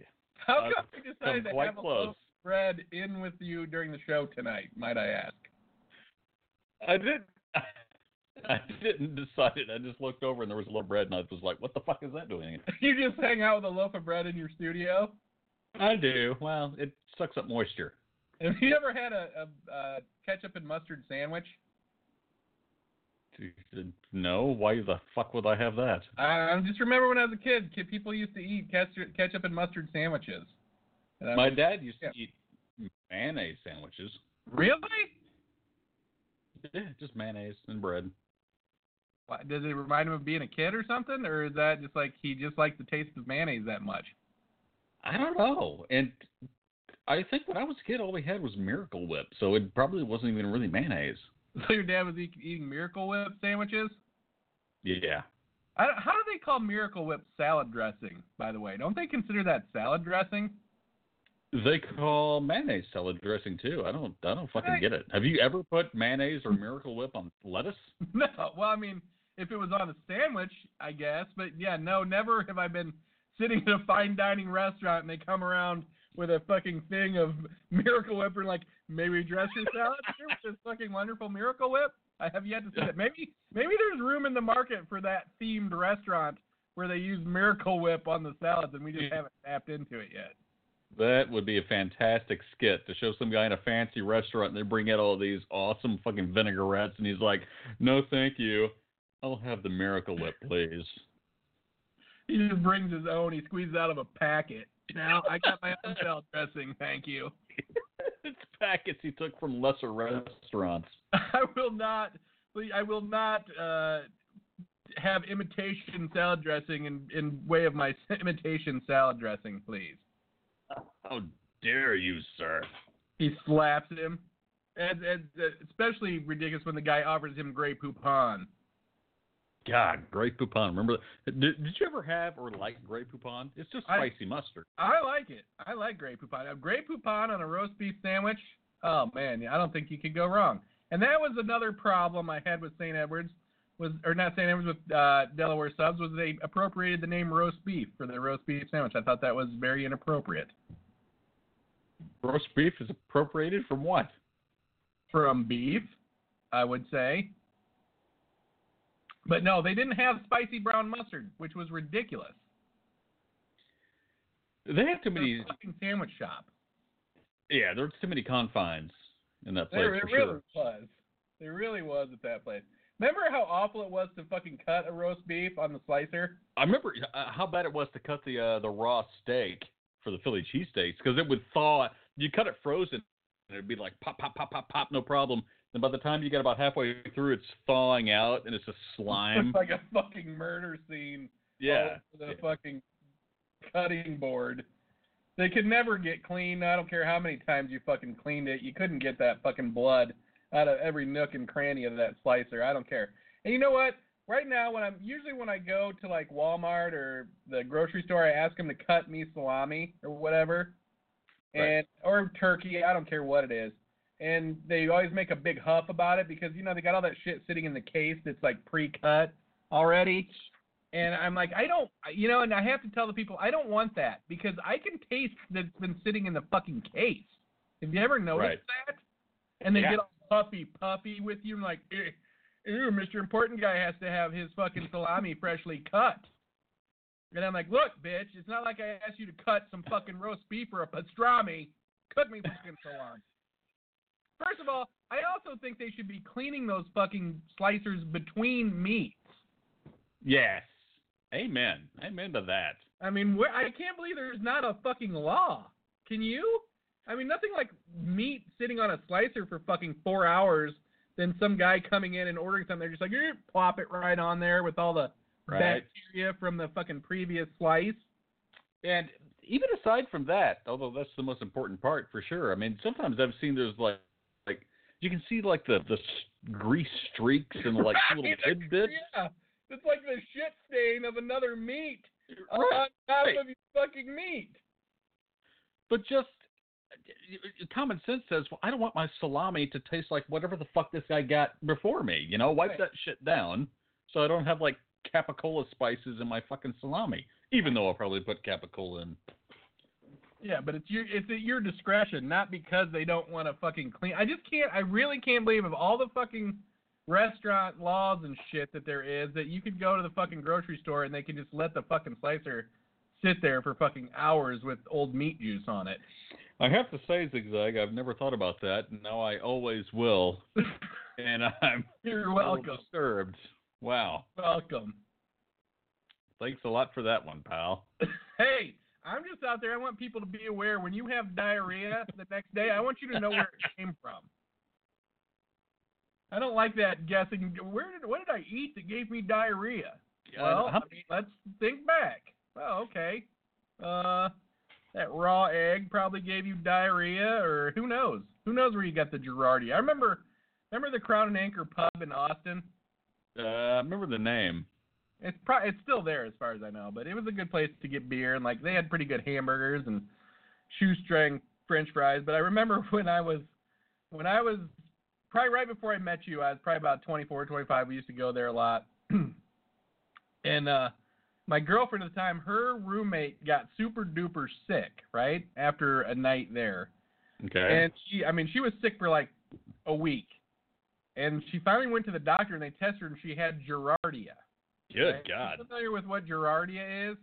How come you decided to have a loaf of bread in with you during the show tonight, might I ask? I didn't decide it. I just looked over and there was a loaf of bread and I was like, what the fuck is that doing? You just hang out with a loaf of bread in your studio? I do. Well, it sucks up moisture. Have you ever had a ketchup and mustard sandwich? No. Why the fuck would I have that? I just remember when I was a kid, people used to eat ketchup and mustard sandwiches. And my dad used to eat mayonnaise sandwiches. Really? Yeah, just mayonnaise and bread. Does it remind him of being a kid or something? Or is that just like he just liked the taste of mayonnaise that much? I don't know. And I think when I was a kid, all we had was Miracle Whip. So it probably wasn't even really mayonnaise. So your dad was eating Miracle Whip sandwiches? Yeah. How do they call Miracle Whip salad dressing, by the way? Don't they consider that salad dressing? They call mayonnaise salad dressing, too. I don't fucking get it. Have you ever put mayonnaise or Miracle Whip on lettuce? No. Well, I mean, if it was on a sandwich, I guess. But, yeah, no, never have I been sitting in a fine dining restaurant and they come around with a fucking thing of Miracle Whip and like, may we dress your salad here with this fucking wonderful Miracle Whip? I have yet to see it. Maybe there's room in the market for that themed restaurant where they use Miracle Whip on the salads and we just haven't tapped into it yet. That would be a fantastic skit to show some guy in a fancy restaurant and they bring out all these awesome fucking vinaigrettes and he's like, no, thank you. I'll have the Miracle Whip, please. He just brings his own. He squeezes out of a packet. Now I got my own salad dressing, thank you. It's packets he took from lesser restaurants. I will not have imitation salad dressing in way of my imitation salad dressing, please. How dare you, sir? He slaps him. And especially ridiculous when the guy offers him Grey Poupon. God, Grey Poupon. Remember that? Did you ever have or like Grey Poupon? It's just spicy mustard. I like it. I like Grey Poupon. Grey Poupon on a roast beef sandwich. Oh man, I don't think you could go wrong. And that was another problem I had with St. Edwards with Delaware Subs was they appropriated the name roast beef for their roast beef sandwich. I thought that was very inappropriate. Roast beef is appropriated from what? From beef, I would say. But no, they didn't have spicy brown mustard, which was ridiculous. They have too many fucking sandwich shop. Yeah, there's too many confines in that place. There really was at that place. Remember how awful it was to fucking cut a roast beef on the slicer? I remember how bad it was to cut the raw steak for the Philly cheesesteaks because it would thaw. You cut it frozen, and it'd be like pop, pop, pop, pop, pop, no problem. And by the time you get about halfway through, it's thawing out, and it's just slime. It's like a fucking murder scene. Yeah. Fucking cutting board. They could never get clean. I don't care how many times you fucking cleaned it. You couldn't get that fucking blood out of every nook and cranny of that slicer. I don't care. And you know what? Right now, when I go to, like, Walmart or the grocery store, I ask them to cut me salami or whatever. Right. Or turkey. I don't care what it is. And they always make a big huff about it because, you know, they got all that shit sitting in the case that's, like, pre-cut already. And I'm like, I have to tell the people, I don't want that because I can taste that it's been sitting in the fucking case. Have you ever noticed that? And they get all puffy with you. I'm like, ew, Mr. Important Guy has to have his fucking salami freshly cut. And I'm like, look, bitch, it's not like I asked you to cut some fucking roast beef or a pastrami. Cut me fucking salami. First of all, I also think they should be cleaning those fucking slicers between meats. Yes. Amen. Amen to that. I mean, I can't believe there's not a fucking law. Can you? I mean, nothing like meat sitting on a slicer for fucking 4 hours than some guy coming in and ordering something. They're just like, plop it right on there with all the bacteria from the fucking previous slice. And even aside from that, although that's the most important part for sure, I mean, sometimes I've seen there's like you can see like the grease streaks and like little tidbits. Yeah. It's like the shit stain of another meat on top of your fucking meat. But just common sense says, well, I don't want my salami to taste like whatever the fuck this guy got before me. You know, wipe that shit down so I don't have like capicola spices in my fucking salami. Even though I'll probably put capicola in. Yeah, but it's at your discretion, not because they don't want to fucking clean. I really can't believe of all the fucking restaurant laws and shit that there is, that you could go to the fucking grocery store and they can just let the fucking slicer sit there for fucking hours with old meat juice on it. I have to say, Zigzag, I've never thought about that. Now I always will. And I'm disturbed. Wow. Welcome. Thanks a lot for that one, pal. Hey, I'm just out there. I want people to be aware when you have diarrhea the next day, I want you to know where it came from. I don't like that guessing. What did I eat that gave me diarrhea? Well, let's think back. Oh, okay. That raw egg probably gave you diarrhea, or who knows? Who knows where you got the Giardia? I remember the Crown and Anchor pub in Austin? I remember the name. It's still there as far as I know, but it was a good place to get beer, and like they had pretty good hamburgers and shoestring French fries. But I remember when I was probably right before I met you, I was probably about 24, 25. We used to go there a lot, and my girlfriend at the time, her roommate got super duper sick right after a night there. Okay. And she was sick for like a week, and she finally went to the doctor and they tested her and she had Giardia. Good right? God. Are you familiar with what Giardia is?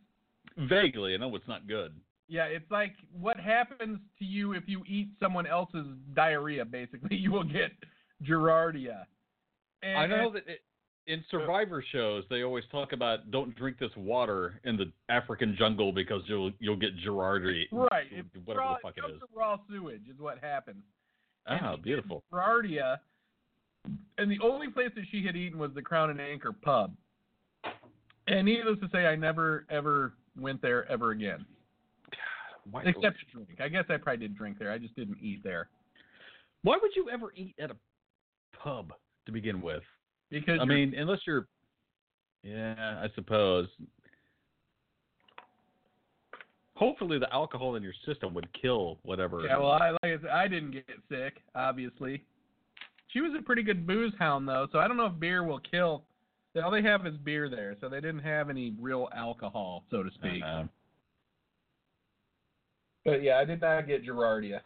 Vaguely, I know it's not good. Yeah, it's like what happens to you if you eat someone else's diarrhea. Basically, you will get Giardia. And I know that in Survivor shows, they always talk about don't drink this water in the African jungle because you'll get Giardia. Right. Whatever the fuck it is. Raw sewage is what happens. Oh, beautiful. Giardia, and the only place that she had eaten was the Crown and Anchor pub. And needless to say, I never, ever went there ever again. God, except to drink. I guess I probably did drink there. I just didn't eat there. Why would you ever eat at a pub to begin with? Because unless you're... Yeah, I suppose. Hopefully the alcohol in your system would kill whatever. Yeah, well, I didn't get sick, obviously. She was a pretty good booze hound, though, so I don't know if beer will kill... All they have is beer there, so they didn't have any real alcohol, so to speak. Uh-huh. But yeah, I did not get Giardia.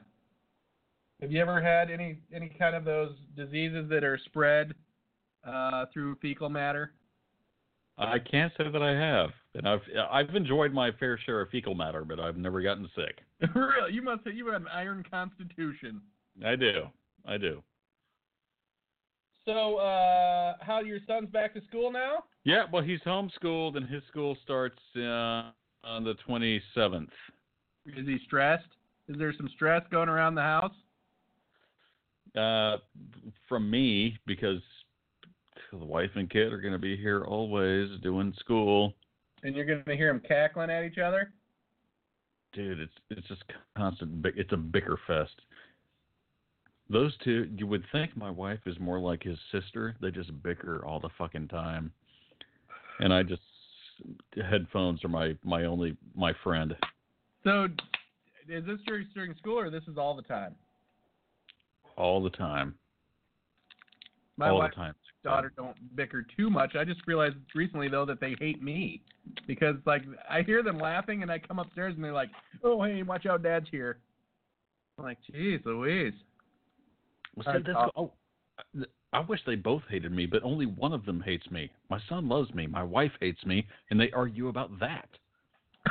Have you ever had any kind of those diseases that are spread through fecal matter? I can't say that I have, and I've enjoyed my fair share of fecal matter, but I've never gotten sick. Really? You must have. You have an iron constitution. I do. So, how your son's back to school now? Yeah, well, he's homeschooled, and his school starts on the 27th. Is he stressed? Is there some stress going around the house? From me, because the wife and kid are going to be here always doing school. And you're going to hear them cackling at each other? Dude, it's just constant. It's a bicker fest. Those two, you would think my wife is more like his sister. They just bicker all the fucking time. And headphones are my only friend. So is this during school or this is all the time? All the time. My all wife the time. And daughter don't bicker too much. I just realized recently, though, that they hate me. Because, like, I hear them laughing and I come upstairs and they're like, oh, hey, watch out, Dad's here. I'm like, geez Louise. Well, I wish they both hated me, but only one of them hates me. My son loves me. My wife hates me, and they argue about that.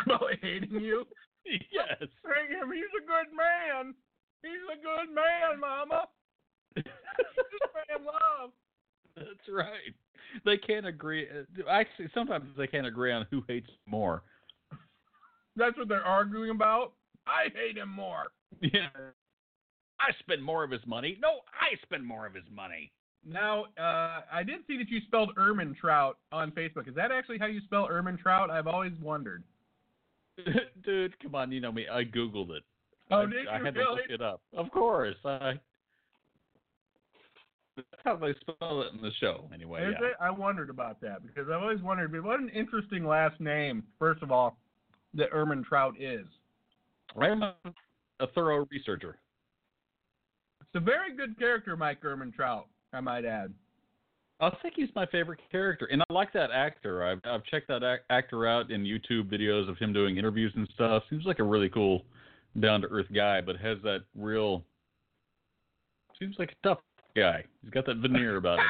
About hating you? Yes. Bring him. He's a good man. He's a good man, Mama. He's a man love. That's right. They can't agree. Actually, sometimes they can't agree on who hates more. That's what they're arguing about? I hate him more. Yeah. I spend more of his money. No, I spend more of his money. Now, I did see that you spelled Ehrmantraut on Facebook. Is that actually how you spell Ehrmantraut? I've always wondered. Dude, come on, you know me. I Googled it. Oh, did you? I had to look it up. Of course. That's how they spell it in the show, anyway. Yeah. I wondered about that because I've always wondered, but what an interesting last name, first of all, that Ehrmantraut is. I'm a thorough researcher. It's a very good character, Mike Ehrmantraut, I might add. I think he's my favorite character, and I like that actor. I've checked that actor out in YouTube videos of him doing interviews and stuff. Seems like a really cool, down-to-earth guy, but has that real... Seems like a tough guy. He's got that veneer about him.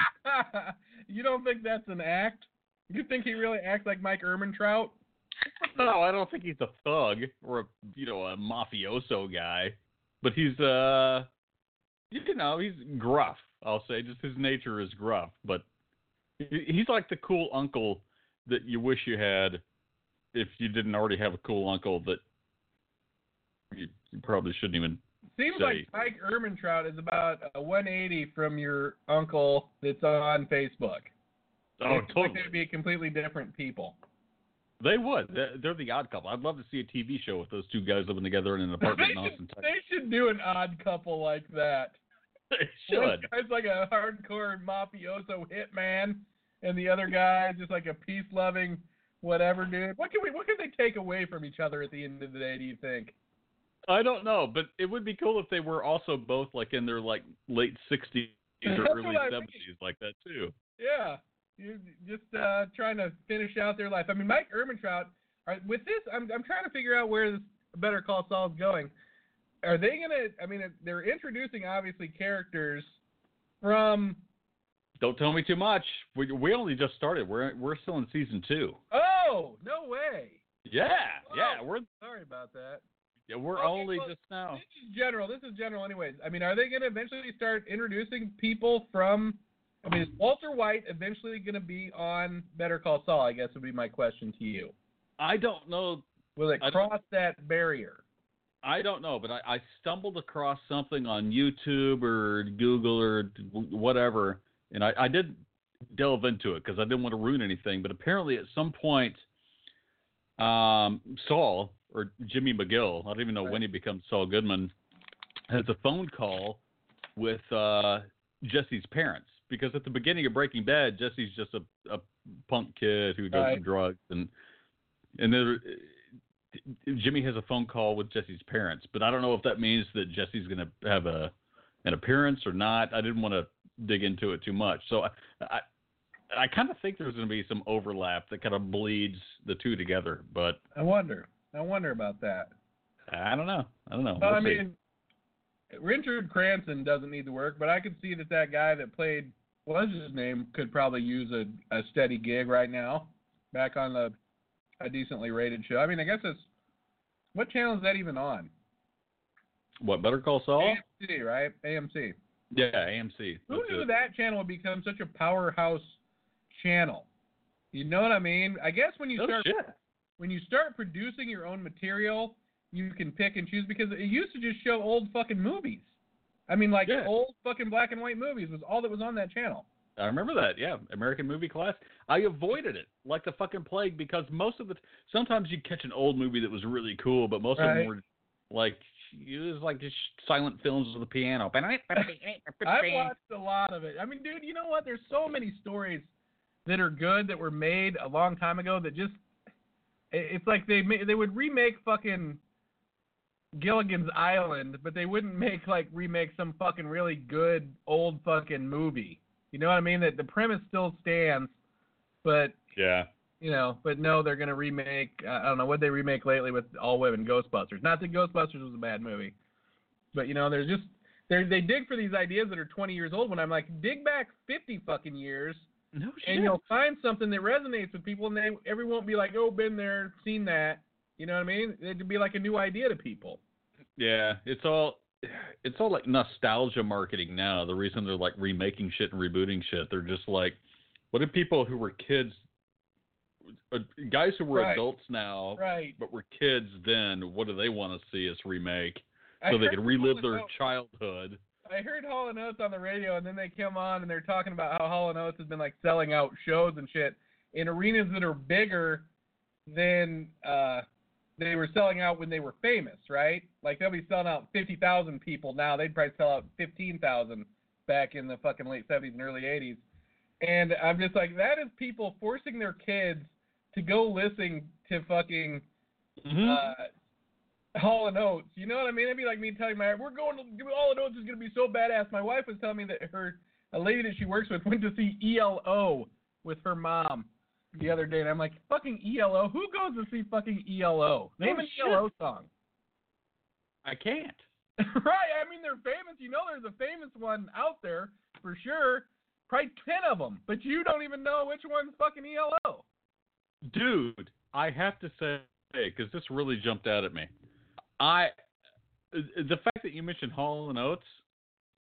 You don't think that's an act? You think he really acts like Mike Ehrmantraut? No, I don't think he's a thug or a mafioso guy, but he's he's gruff. I'll say just his nature is gruff, but he's like the cool uncle that you wish you had if you didn't already have a cool uncle that you probably shouldn't even Seems say. Like Mike Ehrmantraut is about a 180 from your uncle that's on Facebook. Oh, it's totally. They'd be completely different people. They would. They're the odd couple. I'd love to see a TV show with those two guys living together in an apartment in Austin, Texas. They should do an odd couple like that. They should. One guy's like a hardcore mafioso hitman, and the other guy just like a peace-loving whatever dude. What can they take away from each other at the end of the day, do you think? I don't know, but it would be cool if they were also both like in their like late 60s or early 70s like that too. Yeah. You're just trying to finish out their life. I mean, Mike Ehrmantraut, with this, I'm trying to figure out where this Better Call Saul is going. Are they going to, I mean, they're introducing, obviously, characters from... Don't tell me too much. We only just started. We're still in season 2. Oh, no way. Yeah, oh, yeah. Sorry about that. Yeah, just now. This is general anyways. I mean, are they going to eventually start introducing people from... I mean, is Walter White eventually going to be on Better Call Saul, I guess would be my question to you. I don't know. Will it cross that barrier? I don't know, but I stumbled across something on YouTube or Google or whatever, and I didn't delve into it because I didn't want to ruin anything, but apparently at some point Saul or Jimmy McGill, I don't even know when he becomes Saul Goodman, has a phone call with Jesse's parents. Because at the beginning of Breaking Bad, Jesse's just a punk kid who does some drugs, and then Jimmy has a phone call with Jesse's parents. But I don't know if that means that Jesse's going to have an appearance or not. I didn't want to dig into it too much, so I kind of think there's going to be some overlap that kind of bleeds the two together. But I wonder about that. I don't know. Well, I mean, Richard Cranston doesn't need to work, but I could see that guy that played. What was his name? Could probably use a steady gig right now, back on a decently rated show. I mean, I guess it's what channel is that even on? What, Better Call Saul? AMC, right? AMC. Yeah, AMC. Who knew that channel would become such a powerhouse channel? You know what I mean? I guess when you start producing your own material, you can pick and choose because it used to just show old fucking movies. I mean, old fucking black and white movies was all that was on that channel. I remember that, yeah. American Movie Class. I avoided it like the fucking plague because sometimes you'd catch an old movie that was really cool, but most of them were like, it was like just silent films with a piano. I've watched a lot of it. I mean, dude, you know what? There's so many stories that are good that were made a long time ago that just, it's like they would remake fucking Gilligan's Island, but they wouldn't remake some fucking really good old fucking movie. You know what I mean? That the premise still stands, but yeah, but no, they're gonna remake. I don't know what they remake lately with all women Ghostbusters. Not that Ghostbusters was a bad movie, but there's just they dig for these ideas that are 20 years old. When I'm like, dig back 50 fucking years, no shit, and you'll find something that resonates with people, and everyone won't be like, oh, been there, seen that. You know what I mean? It'd be like a new idea to people. Yeah, it's all like nostalgia marketing now. The reason they're like remaking shit and rebooting shit, they're just like, what did people who were kids, guys who were adults now, but were kids then, what do they want to see us remake so they can relive their childhood? I heard Hall & Oates on the radio, and then they come on, and they're talking about how Hall & Oates has been, like, selling out shows and shit in arenas that are bigger than they were selling out when they were famous, right? Like, they'll be selling out 50,000 people now. They'd probably sell out 15,000 back in the fucking late 70s and early 80s. And I'm just like, that is people forcing their kids to go listen to fucking Hall & Oates. You know what I mean? It'd be like me telling my wife, we're going to Hall & Oates is going to be so badass. My wife was telling me that a lady that she works with went to see ELO with her mom the other day. And I'm like, fucking ELO? Who goes to see fucking ELO? Name an ELO song. I can't. Right. I mean, they're famous. You know, there's a famous one out there for sure. Probably 10 of them, but you don't even know which one's fucking ELO. Dude, I have to say, because this really jumped out at me. The fact that you mentioned Hall & Oates,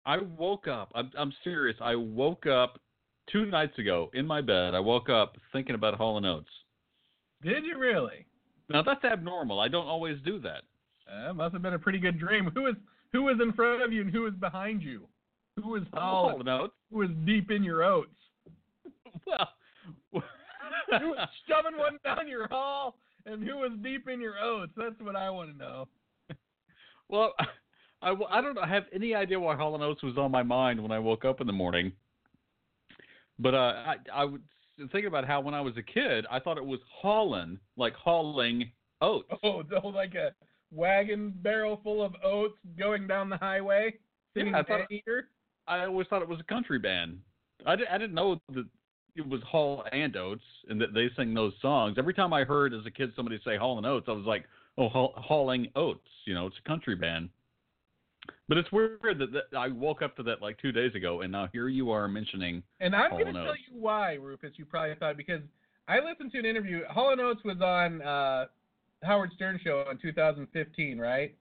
I woke up. I'm serious. I woke up 2 nights ago in my bed. I woke up thinking about Hall & Oates. Did you really? Now, that's abnormal. I don't always do that. Must have been a pretty good dream. Who is in front of you and who is behind you? Who is Hall & Oates? Who is deep in your oats? Well, who is shoving one down your hall, and who is deep in your oats? That's what I want to know. Well, I don't have any idea why Hall & Oates was on my mind when I woke up in the morning. But I was thinking about how when I was a kid, I thought it was Hallin', like hauling oats. Oh, like a wagon barrel full of oats going down the highway? Singing I always thought it was a country band. I didn't know that it was Hall and Oates and that they sing those songs. Every time I heard as a kid somebody say Hall and Oates, I was like, oh, Hauling Oates. You know, it's a country band. But it's weird that I woke up to that like 2 days ago, and now here you are mentioning Hall and Oates. And I'm going to tell you why, Rufus, you probably thought, because I listened to an interview. Hall and Oates was on Howard Stern's show in 2015, right?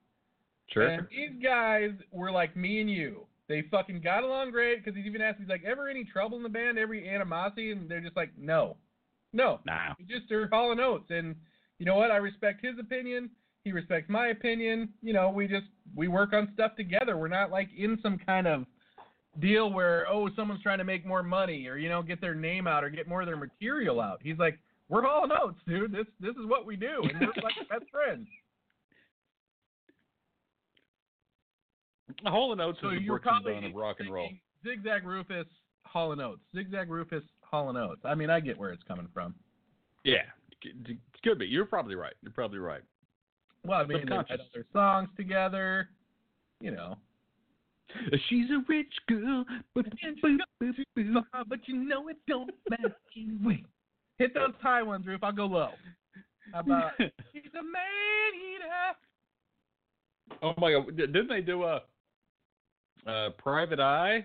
Sure. And these guys were like me and you. They fucking got along great, because he's even asked, he's like, ever any trouble in the band, every animosity? And they're just like, no. Nah. We just are Hall & Oates. And you know what? I respect his opinion. He respects my opinion. You know, we work on stuff together. We're not like in some kind of deal where, oh, someone's trying to make more money or, you know, get their name out or get more of their material out. He's like, we're Hall & Oates, dude. This is what we do. And we're like best friends. Hall & Oates is the working of rock and roll. Zigzag Rufus, Hall & Oates. Zigzag Rufus, Hall & Oates. I mean, I get where it's coming from. Yeah, could be. You're probably right. Well, I mean, they had other songs together, you know. She's a rich girl, but you know it don't matter anyway. Hit those high ones, Roof. I'll go low. How about, she's a man-eater. Oh my God! Didn't they do a Private Eye?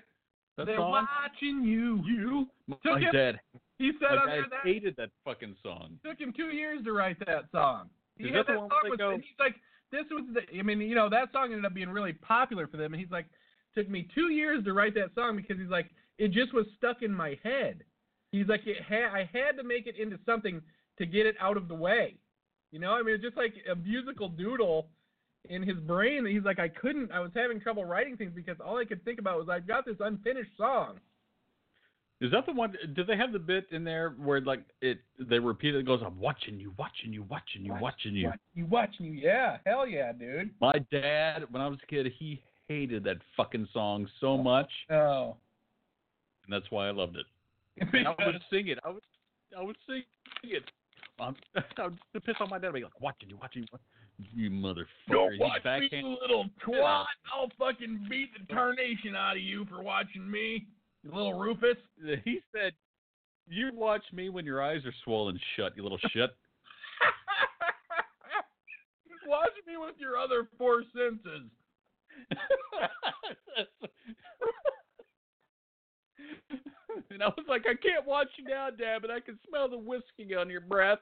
That they're song? Watching you. My dad. He said my dad hated that fucking song. It took him 2 years to write that song. He had that song and he's like, this was the. I mean, you know, that song ended up being really popular for them. And he's like, took me 2 years to write that song because he's like, it just was stuck in my head. He's like, I had to make it into something to get it out of the way. You know, I mean, it's just like a musical doodle in his brain that he's like, I was having trouble writing things because all I could think about was I've got this unfinished song. Is that the one? Do they have the bit in there where like they repeat it? It goes, I'm watching you, watching you, watching you, watching you. Watching you. Yeah. Hell yeah, dude. My dad, when I was a kid, he hated that fucking song so much. Oh. And that's why I loved it. I would sing it. I would sing it. I would piss on my dad. I'd be like, watching you, watching you. You motherfucker. Don't watch me, you little twat. I'll fucking beat the tarnation out of you for watching me, you little Rufus. He said, you watch me when your eyes are swollen shut, you little shit. Watch me with your other 4 senses. And I was like, I can't watch you now, Dad, but I can smell the whiskey on your breath.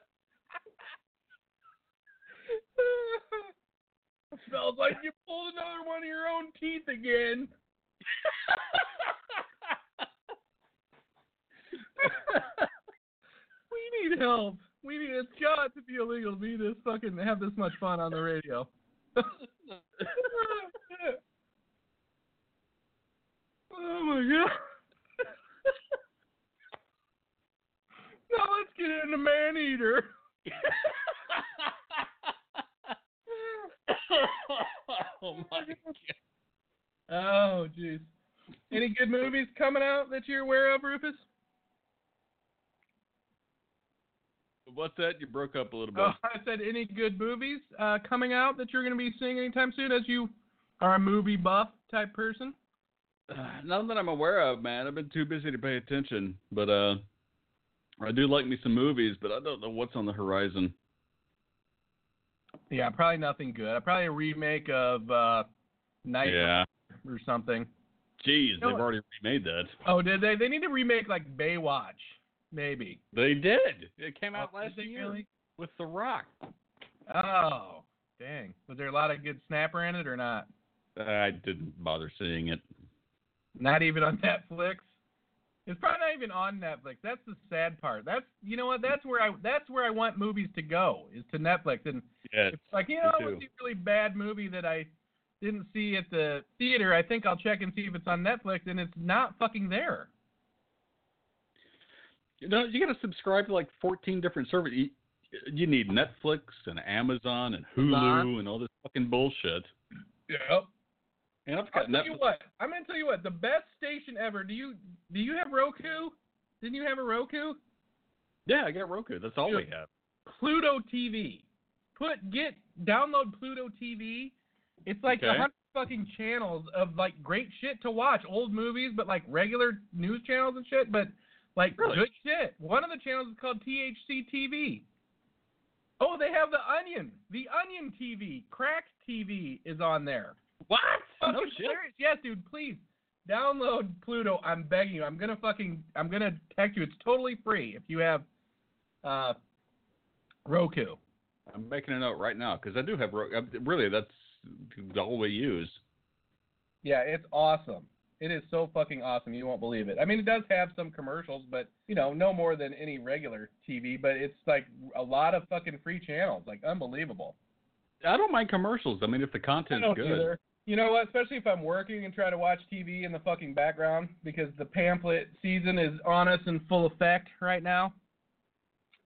It smells like you pulled another one of your own teeth again. We need help. We need a shot to be illegal to be this fucking have this much fun on the radio. yeah. Now let's get into Man Eater. Oh my God. Oh jeez. Any good movies coming out that you're aware of, Rufus? What's that? You broke up a little bit. I said any good movies coming out that you're going to be seeing anytime soon, as you are a movie buff type person? None that I'm aware of, man. I've been too busy to pay attention. But I do like me some movies, but I don't know what's on the horizon. Yeah, probably nothing good. Probably a remake of Nightmare or something. Jeez, you know, they've already remade that. Oh, did they? They need to remake, like, Baywatch, maybe. They did. It came out last year with The Rock. Oh, dang. Was there a lot of good snapper in it or not? I didn't bother seeing it. Not even on Netflix? It's probably not even on Netflix. That's the sad part. That's, you know what? That's where I want movies to go, is to Netflix. And yes, it's like, you know, it was a really bad movie that I didn't see at the theater. I think I'll check and see if it's on Netflix, and it's not fucking there. You know, you got to subscribe to like 14 different services. You need Netflix and Amazon and Hulu and all this fucking bullshit. Yep. And I've got Netflix. I'm gonna tell you what. The best station ever. Do you have Roku? Didn't you have a Roku? Yeah, I got Roku. That's all we have. Pluto TV. Download Pluto TV. It's like 100 fucking channels of like great shit to watch. Old movies, but like regular news channels and shit. But like good shit. One of the channels is called THC TV. Oh, they have The Onion. The Onion TV. Crack TV is on there. What? Oh, no shit. Serious? Yes, dude. Please download Pluto. I'm begging you. I'm gonna text you. It's totally free if you have Roku. I'm making a note right now because I do have Roku. Really, that's all we use. Yeah, it's awesome. It is so fucking awesome. You won't believe it. I mean, it does have some commercials, but you know, no more than any regular TV. But it's like a lot of fucking free channels. Like unbelievable. I don't mind commercials. I mean, if the content's good. I don't either. You know what? Especially if I'm working and try to watch TV in the fucking background, because the pamphlet season is on us in full effect right now.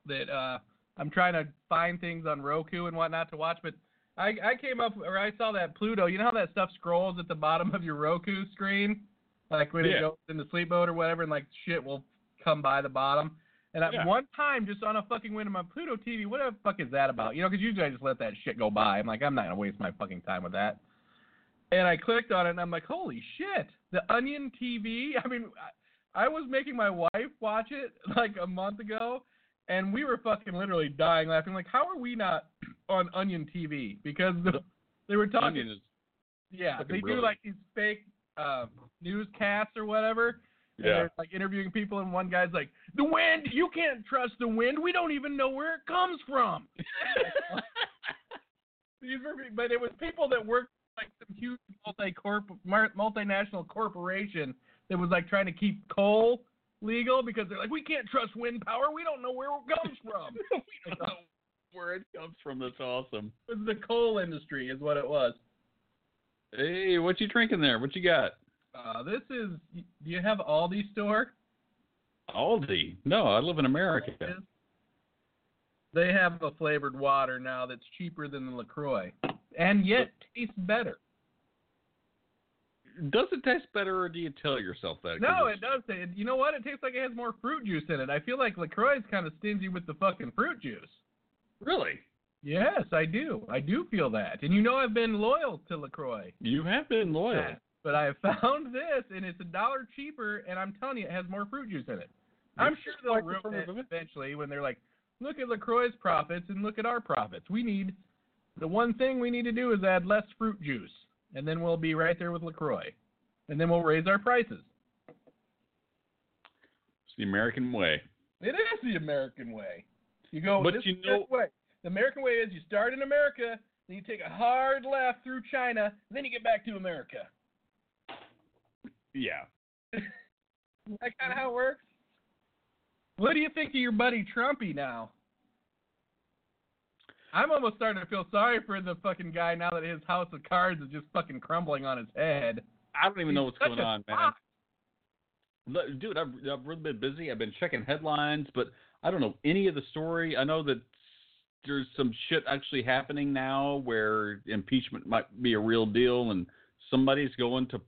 That I'm trying to find things on Roku and whatnot to watch, but I came up or I saw that Pluto. You know how that stuff scrolls at the bottom of your Roku screen, like when it goes into sleep mode or whatever, and like shit will come by the bottom. And at one time, just on a fucking whim, on Pluto TV, what the fuck is that about? You know, because usually I just let that shit go by. I'm like, I'm not going to waste my fucking time with that. And I clicked on it, and I'm like, holy shit, The Onion TV. I mean, I was making my wife watch it like a month ago, and we were fucking literally dying laughing. Like, how are we not on Onion TV? Because they were talking. Onion is they brilliant. Do like these fake newscasts or whatever. Yeah. They're like interviewing people, and one guy's like, the wind, you can't trust the wind. We don't even know where it comes from. But it was people that worked like some huge multinational corporation that was like trying to keep coal legal, because they're like, we can't trust wind power. We don't know where it comes from. We don't know where it comes from. That's awesome. It was the coal industry is what it was. Hey, what you drinking there? What you got? This is, do you have Aldi store? Aldi? No, I live in America. They have a flavored water now that's cheaper than the LaCroix, and yet tastes better. Does it taste better, or do you tell yourself that? No, it does. You know what? It tastes like it has more fruit juice in it. I feel like LaCroix is kind of stingy with the fucking fruit juice. Really? Yes, I do. I do feel that. And you know I've been loyal to LaCroix. You have been loyal. Yeah. But I found this, and it's $1 cheaper, and I'm telling you, it has more fruit juice in it. I'm sure they'll ruin it eventually when they're like, look at LaCroix's profits and look at our profits. The one thing we need to do is add less fruit juice, and then we'll be right there with LaCroix. And then we'll raise our prices. It's the American way. It is the American way. You go this way. The American way is you start in America, then you take a hard left through China, and then you get back to America. Yeah. That's kind of how it works. What do you think of your buddy Trumpy now? I'm almost starting to feel sorry for the fucking guy now that his house of cards is just fucking crumbling on his head. I don't even know what's going on, man. Dude, I've really been busy. I've been checking headlines, but I don't know any of the story. I know that there's some shit actually happening now where impeachment might be a real deal and somebody's going to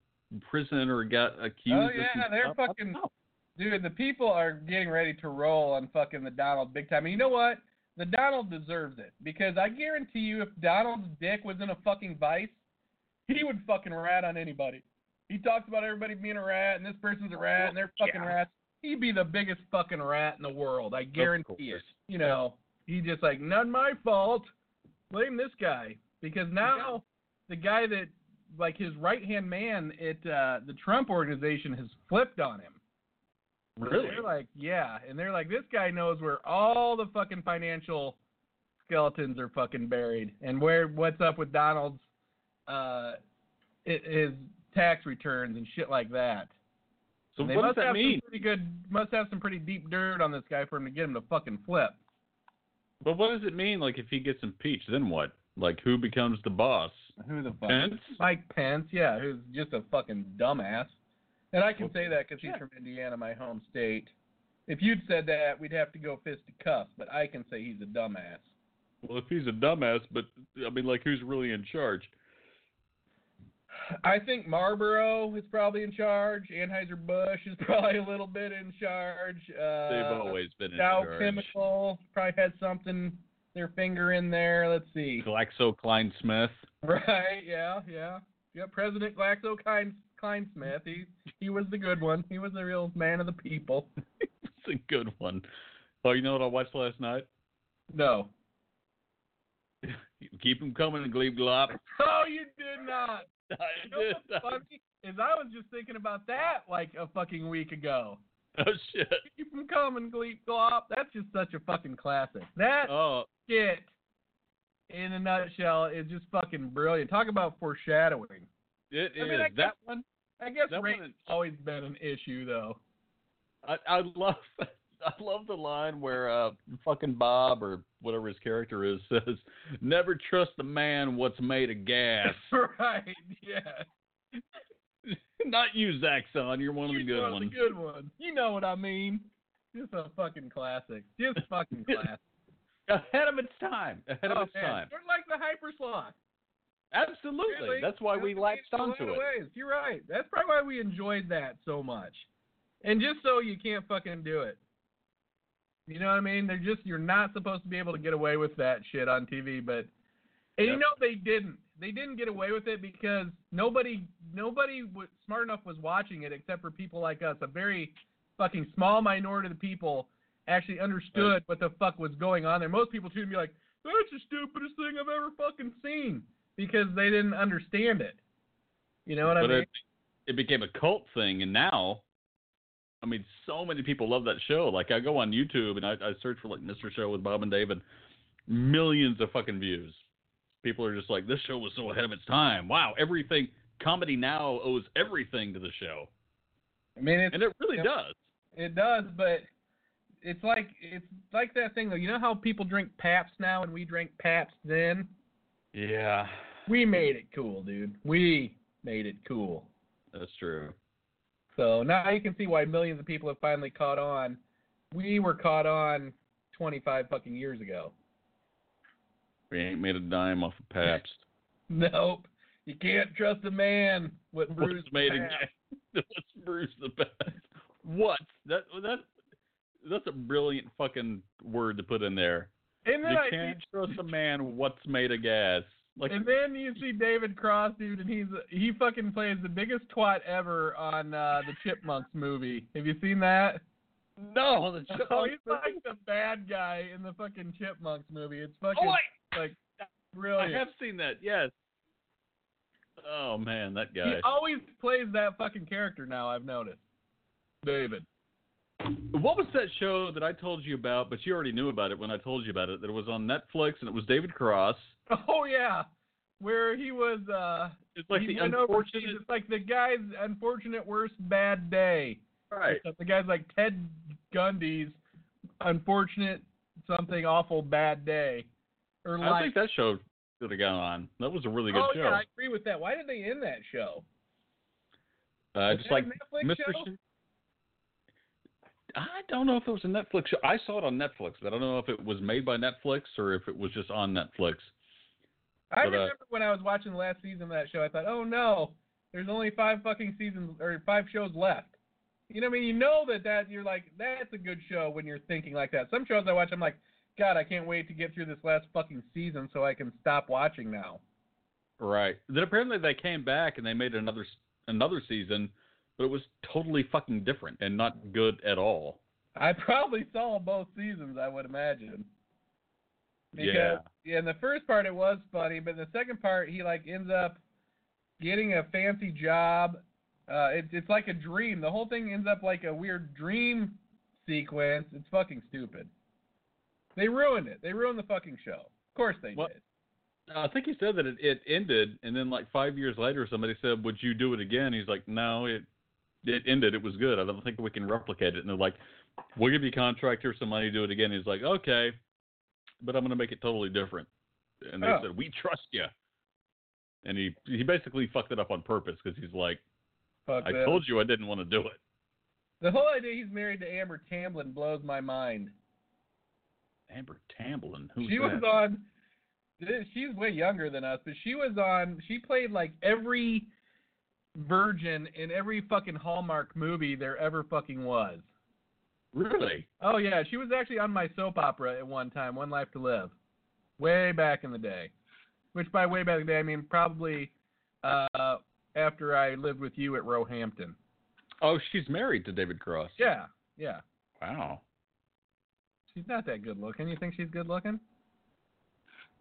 prison or got accused. Oh, yeah, of they're stuff. Fucking – dude, the people are getting ready to roll on fucking the Donald big time. And you know what? The Donald deserves it, because I guarantee you if Donald's dick was in a fucking vice, he would fucking rat on anybody. He talks about everybody being a rat, and this person's a rat, and they're fucking rats. He'd be the biggest fucking rat in the world. I guarantee it. You know, he's just like, none my fault. Blame this guy. Because now the guy that, like, his right-hand man at the Trump organization has flipped on him. Really? They're like, yeah. And they're like, this guy knows where all the fucking financial skeletons are fucking buried. And where what's up with Donald's, his tax returns and shit like that. So what does that mean? Must have some pretty deep dirt on this guy for him to get him to fucking flip. But what does it mean, like, if he gets impeached, then what? Like, who becomes the boss? Who the fuck? Pence? Mike Pence, yeah, who's just a fucking dumbass. And I can say that because he's from Indiana, my home state. If you'd said that, we'd have to go fist to cuff, but I can say he's a dumbass. Well, if he's a dumbass, but, I mean, like, who's really in charge? I think Marlboro is probably in charge. Anheuser-Busch is probably a little bit in charge. They've always been in charge. Dow Chemical probably had something, their finger in there. Let's see. GlaxoSmithKline. Right, yeah. Yeah, President GlaxoSmithKline. He was the good one. He was the real man of the people. He was a good one. Oh, you know what I watched last night? No. Keep him coming, Glebe Glop. Oh, you did not. You know what's funny is I was just thinking about that like a fucking week ago. Oh shit! Keep 'em coming, Gleep Glop. That's just such a fucking classic. That shit, in a nutshell, is just fucking brilliant. Talk about foreshadowing. It is. I mean, I guess race has always been an issue, though. I love the line where fucking Bob or whatever his character is says, "Never trust the man what's made of gas." Right? Yeah. Not you, Zaxxon. You're one of the good ones. You're one of the good ones. You know what I mean? Just a fucking classic. Just fucking classic. Ahead of its time. Ahead of its time. Sort of like the Hyper Sloth. Absolutely. Really? That's why we latched onto it. You're right. That's probably why we enjoyed that so much. And just so you can't fucking do it. You know what I mean? They're just, you're not supposed to be able to get away with that shit on TV, but, and you know they didn't. They didn't get away with it because nobody was smart enough was watching it except for people like us. A very fucking small minority of the people actually understood what the fuck was going on there. Most people tuned me like, that's the stupidest thing I've ever fucking seen, because they didn't understand it. You know what I mean? It became a cult thing, and now, I mean, so many people love that show. Like, I go on YouTube and I search for like Mr. Show with Bob and David, millions of fucking views. People are just like, this show was so ahead of its time. Wow, everything, comedy now owes everything to the show. I mean, it really does. It does, but it's like that thing though. You know how people drink Pabst now and we drank Pabst then? Yeah. We made it cool, dude. We made it cool. That's true. So now you can see why millions of people have finally caught on. We were caught on 25 fucking years ago. We ain't made a dime off of Pabst. Nope. You can't trust a man with Bruce the Pabst. What? That's a brilliant fucking word to put in there. And then you can't trust a man what's made of gas. Like, and then you see David Cross, dude, and he fucking plays the biggest twat ever on the Chipmunks movie. Have you seen that? No. The Chipmunks. Oh, he's like the bad guy in the fucking Chipmunks movie. It's fucking... Oh, like, brilliant. I have seen that, yes. Oh, man, that guy. He always plays that fucking character now, I've noticed. David. What was that show that I told you about, but you already knew about it when I told you about it, that it was on Netflix, and it was David Cross? Oh, yeah. Where he was... it's like the unfortunate... It's like the guy's unfortunate worst bad day. Right. The guy's like Ted Gundy's unfortunate something awful bad day. I think that show should have gone on. That was a really good show. Oh, yeah, I agree with that. Why did they end that show? Just that like Mr. Show? I don't know if it was a Netflix show. I saw it on Netflix, but I don't know if it was made by Netflix or if it was just on Netflix. I remember when I was watching the last season of that show, I thought, oh, no, there's only 5 fucking seasons or 5 shows left. You know what I mean? You know that you're like, that's a good show when you're thinking like that. Some shows I watch, I'm like, God, I can't wait to get through this last fucking season so I can stop watching now. Right. Then apparently they came back and they made another season, but it was totally fucking different and not good at all. I probably saw both seasons, I would imagine. Because, yeah, in the first part it was funny, but in the second part he like ends up getting a fancy job. It's like a dream. The whole thing ends up like a weird dream sequence. It's fucking stupid. They ruined it. They ruined the fucking show. Of course they did. I think he said that it ended, and then like 5 years later, somebody said, "Would you do it again?" He's like, "No, it ended. It was good. I don't think we can replicate it." And they're like, "We'll give you a contract. Here's some money to do it again." He's like, "Okay, but I'm going to make it totally different." And they said, "We trust you." And he basically fucked it up on purpose because he's like, "I told you I didn't want to do it." The whole idea he's married to Amber Tamblyn blows my mind. Amber Tamblyn, who's that? She's way younger than us, but she played like every virgin in every fucking Hallmark movie there ever fucking was. Really? Oh, yeah. She was actually on my soap opera at one time, One Life to Live, way back in the day. Which by way back in the day, I mean probably after I lived with you at Roehampton. Oh, she's married to David Cross. Yeah, yeah. Wow. She's not that good looking. You think she's good looking?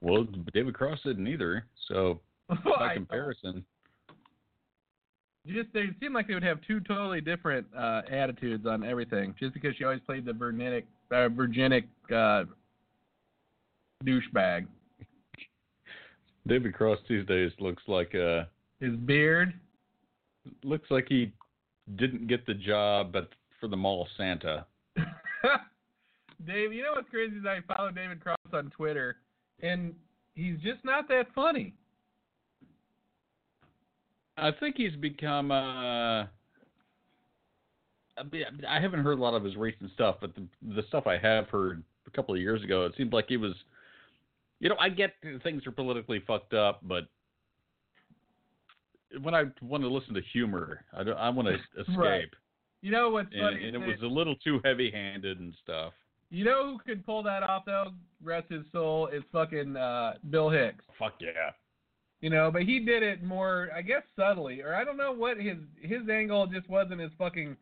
Well, David Cross didn't either, so by comparison. They seemed like they would have two totally different attitudes on everything, just because she always played the virginic douchebag. David Cross these days looks like... his beard? Looks like he didn't get the job for the Mall of Santa. Dave, you know what's crazy is I follow David Cross on Twitter, and he's just not that funny. I think he's become I haven't heard a lot of his recent stuff, but the stuff I have heard a couple of years ago, it seemed like he was, you know, I get things are politically fucked up, but when I want to listen to humor, I want to escape. Right. You know what's funny? And it was a little too heavy-handed and stuff. You know who could pull that off, though? Rest his soul, is fucking Bill Hicks. Fuck yeah. You know, but he did it more, I guess, subtly. Or I don't know what his angle just wasn't as fucking...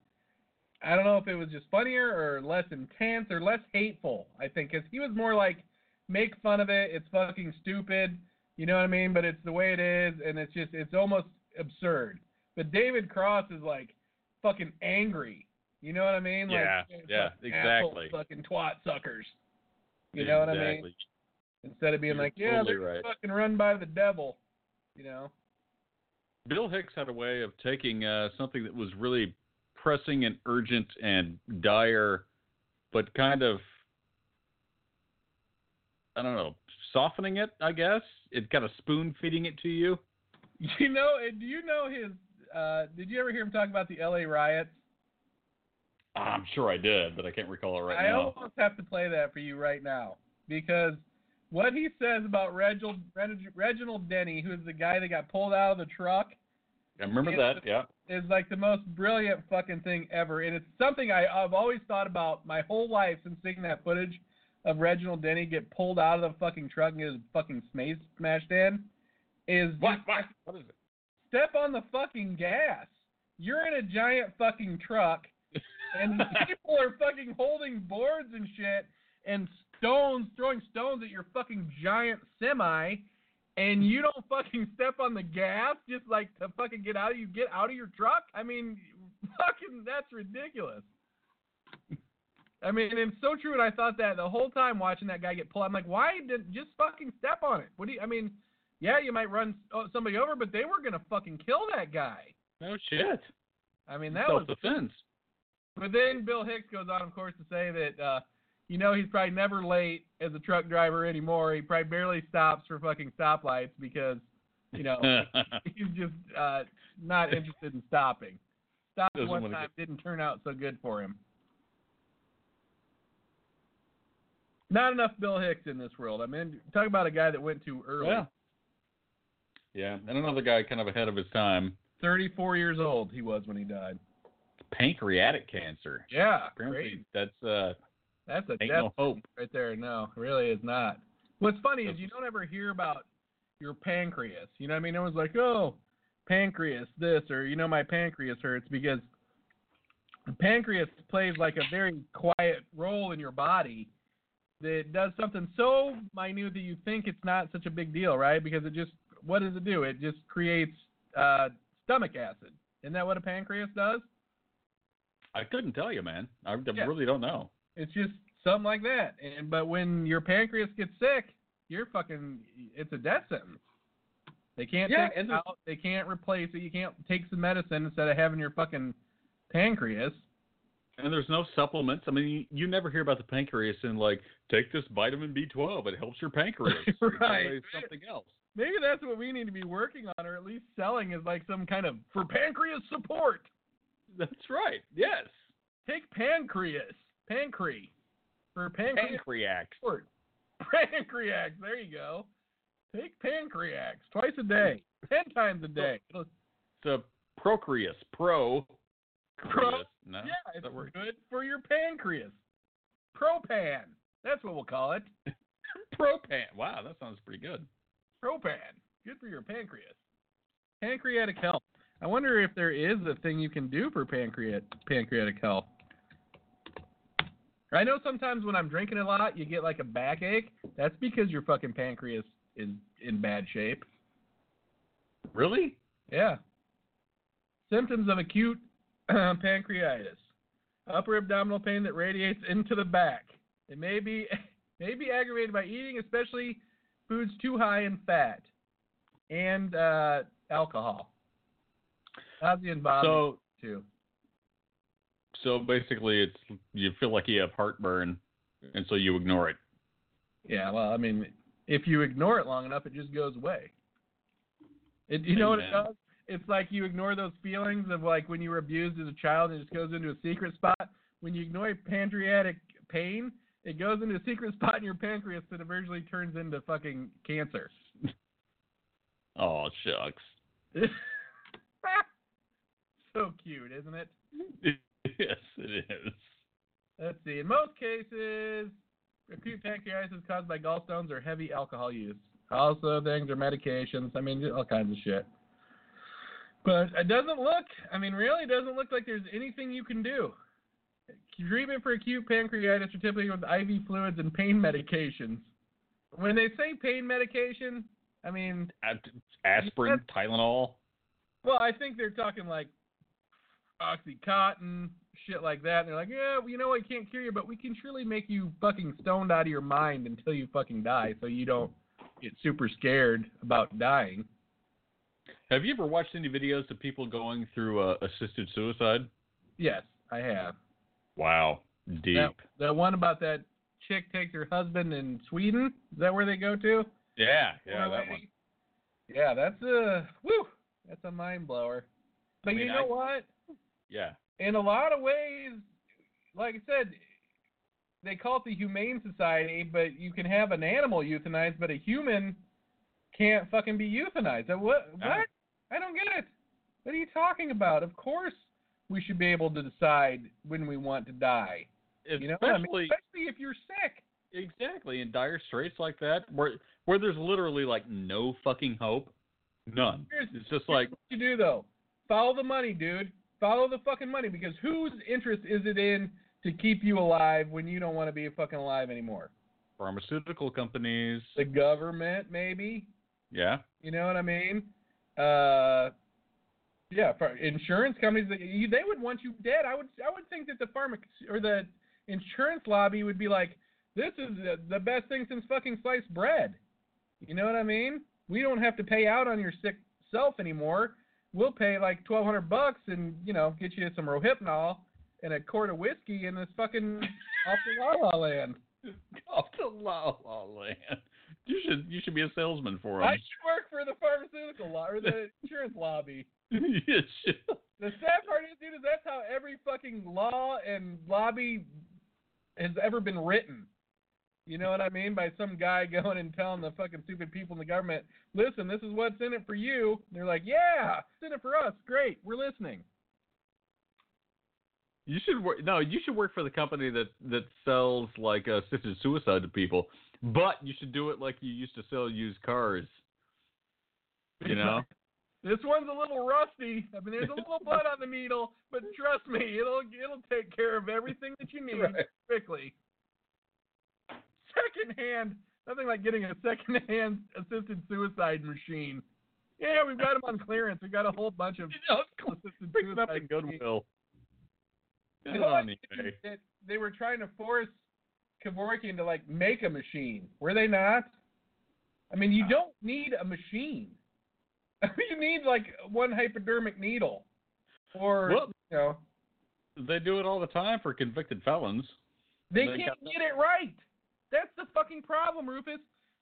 I don't know if it was just funnier or less intense or less hateful, I think. Because he was more like, make fun of it, it's fucking stupid, you know what I mean? But it's the way it is, and it's just, it's almost absurd. But David Cross is like, fucking angry. You know what I mean? Yeah, like, yeah, exactly. Fucking twat suckers. You know what I mean? Instead of being You're like, yeah, totally they're right. fucking run by the devil. You know? Bill Hicks had a way of taking something that was really pressing and urgent and dire, but kind of, I don't know, softening it, I guess? It kind of spoon-feeding it to you? You know, do you know did you ever hear him talk about the L.A. riots? I'm sure I did, but I can't recall it right now. I almost have to play that for you right now, because what he says about Reginald Denny, who's the guy that got pulled out of the truck. I remember that, yeah. It's like the most brilliant fucking thing ever, and it's something I've always thought about my whole life since seeing that footage of Reginald Denny get pulled out of the fucking truck and get his fucking smashed in. What is it? Step on the fucking gas. You're in a giant fucking truck. And people are fucking holding boards and shit and throwing stones at your fucking giant semi, and you don't fucking step on the gas just like to fucking get out of your truck? I mean, fucking, that's ridiculous. I mean, and it's so true, and I thought that the whole time watching that guy get pulled. I'm like, why didn't just fucking step on it? Yeah, you might run somebody over, but they were going to fucking kill that guy. No shit. I mean, that was self-defense. But then Bill Hicks goes on, of course, to say that, you know, he's probably never late as a truck driver anymore. He probably barely stops for fucking stoplights because, you know, he's just not interested in stopping. Stopped one time, didn't turn out so good for him. Not enough Bill Hicks in this world. I mean, talk about a guy that went too early. Yeah, and another guy kind of ahead of his time. 34 years old he was when he died. Pancreatic cancer. Yeah, apparently great. That's a death no hope right there. No, really is not. What's funny is you don't ever hear about your pancreas. You know what I mean? No one's like, oh, pancreas this, or, you know, my pancreas hurts, because the pancreas plays like a very quiet role in your body that does something so minute that you think it's not such a big deal, right? Because it just, what does it do? It just creates stomach acid. Isn't that what a pancreas does? I couldn't tell you, man. I really don't know. It's just something like that. But when your pancreas gets sick, you're fucking, it's a death sentence. They can't take it out. They can't replace it. You can't take some medicine instead of having your fucking pancreas. And there's no supplements. I mean, you never hear about the pancreas and, like, take this vitamin B12. It helps your pancreas. Right. It's something else. Maybe that's what we need to be working on, or at least selling, is like some kind of, for pancreas support. That's right. Yes. Take pancreas. Pancreas. For pancreas. Pancreax. Support. Pancreax. There you go. Take pancreas twice a day. 10 times a day. It's a Procreus. Pro. No, yeah, it's good for your pancreas. Propan. That's what we'll call it. Propan. Wow, that sounds pretty good. Propan. Good for your pancreas. Pancreatic health. I wonder if there is a thing you can do for pancreatic health. I know sometimes when I'm drinking a lot, you get like a backache. That's because your fucking pancreas is in bad shape. Really? Yeah. Symptoms of acute pancreatitis. Upper abdominal pain that radiates into the back. It may be aggravated by eating, especially foods too high in fat and alcohol. Nausea and vomiting too. So basically, it's, you feel like you have heartburn, and so you ignore it. Yeah, well, I mean, if you ignore it long enough, it just goes away. You know what it does? It's like you ignore those feelings of, like, when you were abused as a child, it just goes into a secret spot. When you ignore pancreatic pain, it goes into a secret spot in your pancreas that eventually turns into fucking cancer. Oh, shucks. So cute, isn't it? Yes, it is. Let's see. In most cases, acute pancreatitis is caused by gallstones or heavy alcohol use. Also, things or medications. I mean, all kinds of shit. But it doesn't look, I mean, really, it doesn't look like there's anything you can do. Treatment for acute pancreatitis are typically with IV fluids and pain medications. When they say pain medication, I mean, aspirin, Tylenol. Well, I think they're talking like Oxycontin, shit like that. And they're like, yeah, well, you know, I can't cure you, but we can surely make you fucking stoned out of your mind until you fucking die, so you don't get super scared about dying. Have you ever watched any videos of people going through assisted suicide? Yes, I have. Wow. Deep. That one about that chick takes her husband in Sweden? Is that where they go to? Yeah, that one. Yeah, that's that's a mind blower. But I mean, you know what? Yeah. In a lot of ways, like I said, they call it the Humane Society, but you can have an animal euthanized, but a human can't fucking be euthanized. What? I don't get it. What are you talking about? Of course we should be able to decide when we want to die. Especially, you know? I mean, especially if you're sick. Exactly. In dire straits like that, where there's literally like no fucking hope. None. It's just like, what you do though. Follow the money, dude. Follow the fucking money, because whose interest is it in to keep you alive when you don't want to be fucking alive anymore? Pharmaceutical companies. The government, maybe. Yeah. You know what I mean? Insurance companies, they would want you dead. I would think that the the insurance lobby would be like, this is the best thing since fucking sliced bread. You know what I mean? We don't have to pay out on your sick self anymore. We'll pay like $1,200 and, you know, get you some Rohypnol and a quart of whiskey in this fucking off to La La Land. Off to La La Land. You should be a salesman for them. I should work for the pharmaceutical or the insurance lobby. You should. The sad part is, dude, that's how every fucking law and lobby has ever been written. You know what I mean? By some guy going and telling the fucking stupid people in the government, listen, this is what's in it for you. And they're like, yeah, it's in it for us. Great. We're listening. You should work. No, you should work for the company that sells like assisted suicide to people, but you should do it like you used to sell used cars. You know, this one's a little rusty. I mean, there's a little blood on the needle, but trust me, it'll take care of everything that you need quickly. Secondhand, nothing like getting a secondhand assisted suicide machine. Yeah, we've got them on clearance. We've got a whole bunch of assisted suicide up in Goodwill. They were trying to force Kevorkian to like make a machine. Were they not? I mean, you don't need a machine. You need like one hypodermic needle, or well, you know, they do it all the time for convicted felons. They can't get it right. That's the fucking problem, Rufus.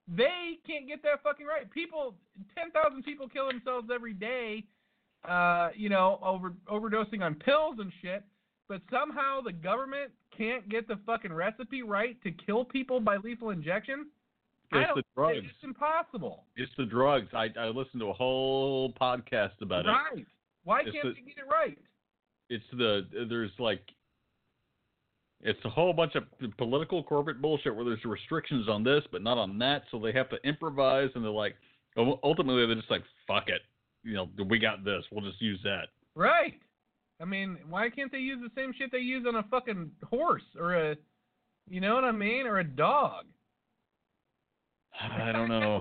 They can't get that fucking right. People, 10,000 people kill themselves every day, you know, overdosing on pills and shit. But somehow the government can't get the fucking recipe right to kill people by lethal injection. It's impossible. It's the drugs. I listened to a whole podcast about it. Right. Why can't they get it right? It's a whole bunch of political corporate bullshit where there's restrictions on this, but not on that. So they have to improvise, and they're like, ultimately they're just like, fuck it. You know, we got this. We'll just use that. Right. I mean, why can't they use the same shit they use on a fucking horse or a, you know what I mean? Or a dog. I don't know.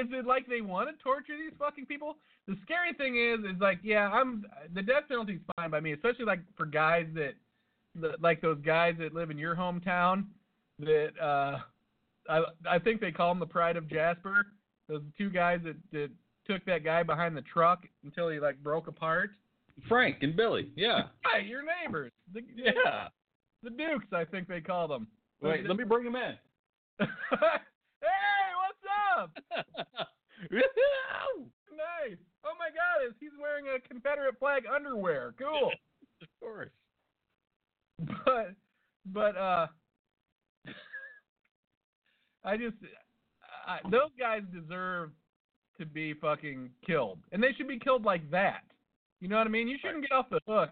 Is it like they want to torture these fucking people? The scary thing is like, yeah, the death penalty's fine by me, especially like for guys that, like those guys that live in your hometown that I think they call them the Pride of Jasper. Those two guys that took that guy behind the truck until he like broke apart. Frank and Billy, yeah. Right, your neighbors. The Dukes, I think they call them. Wait, let me bring them in. Hey, what's up? Nice. Oh my God, he's wearing a Confederate flag underwear. Cool. Of course. But those guys deserve to be fucking killed, and they should be killed like that. You know what I mean? You shouldn't get off the hook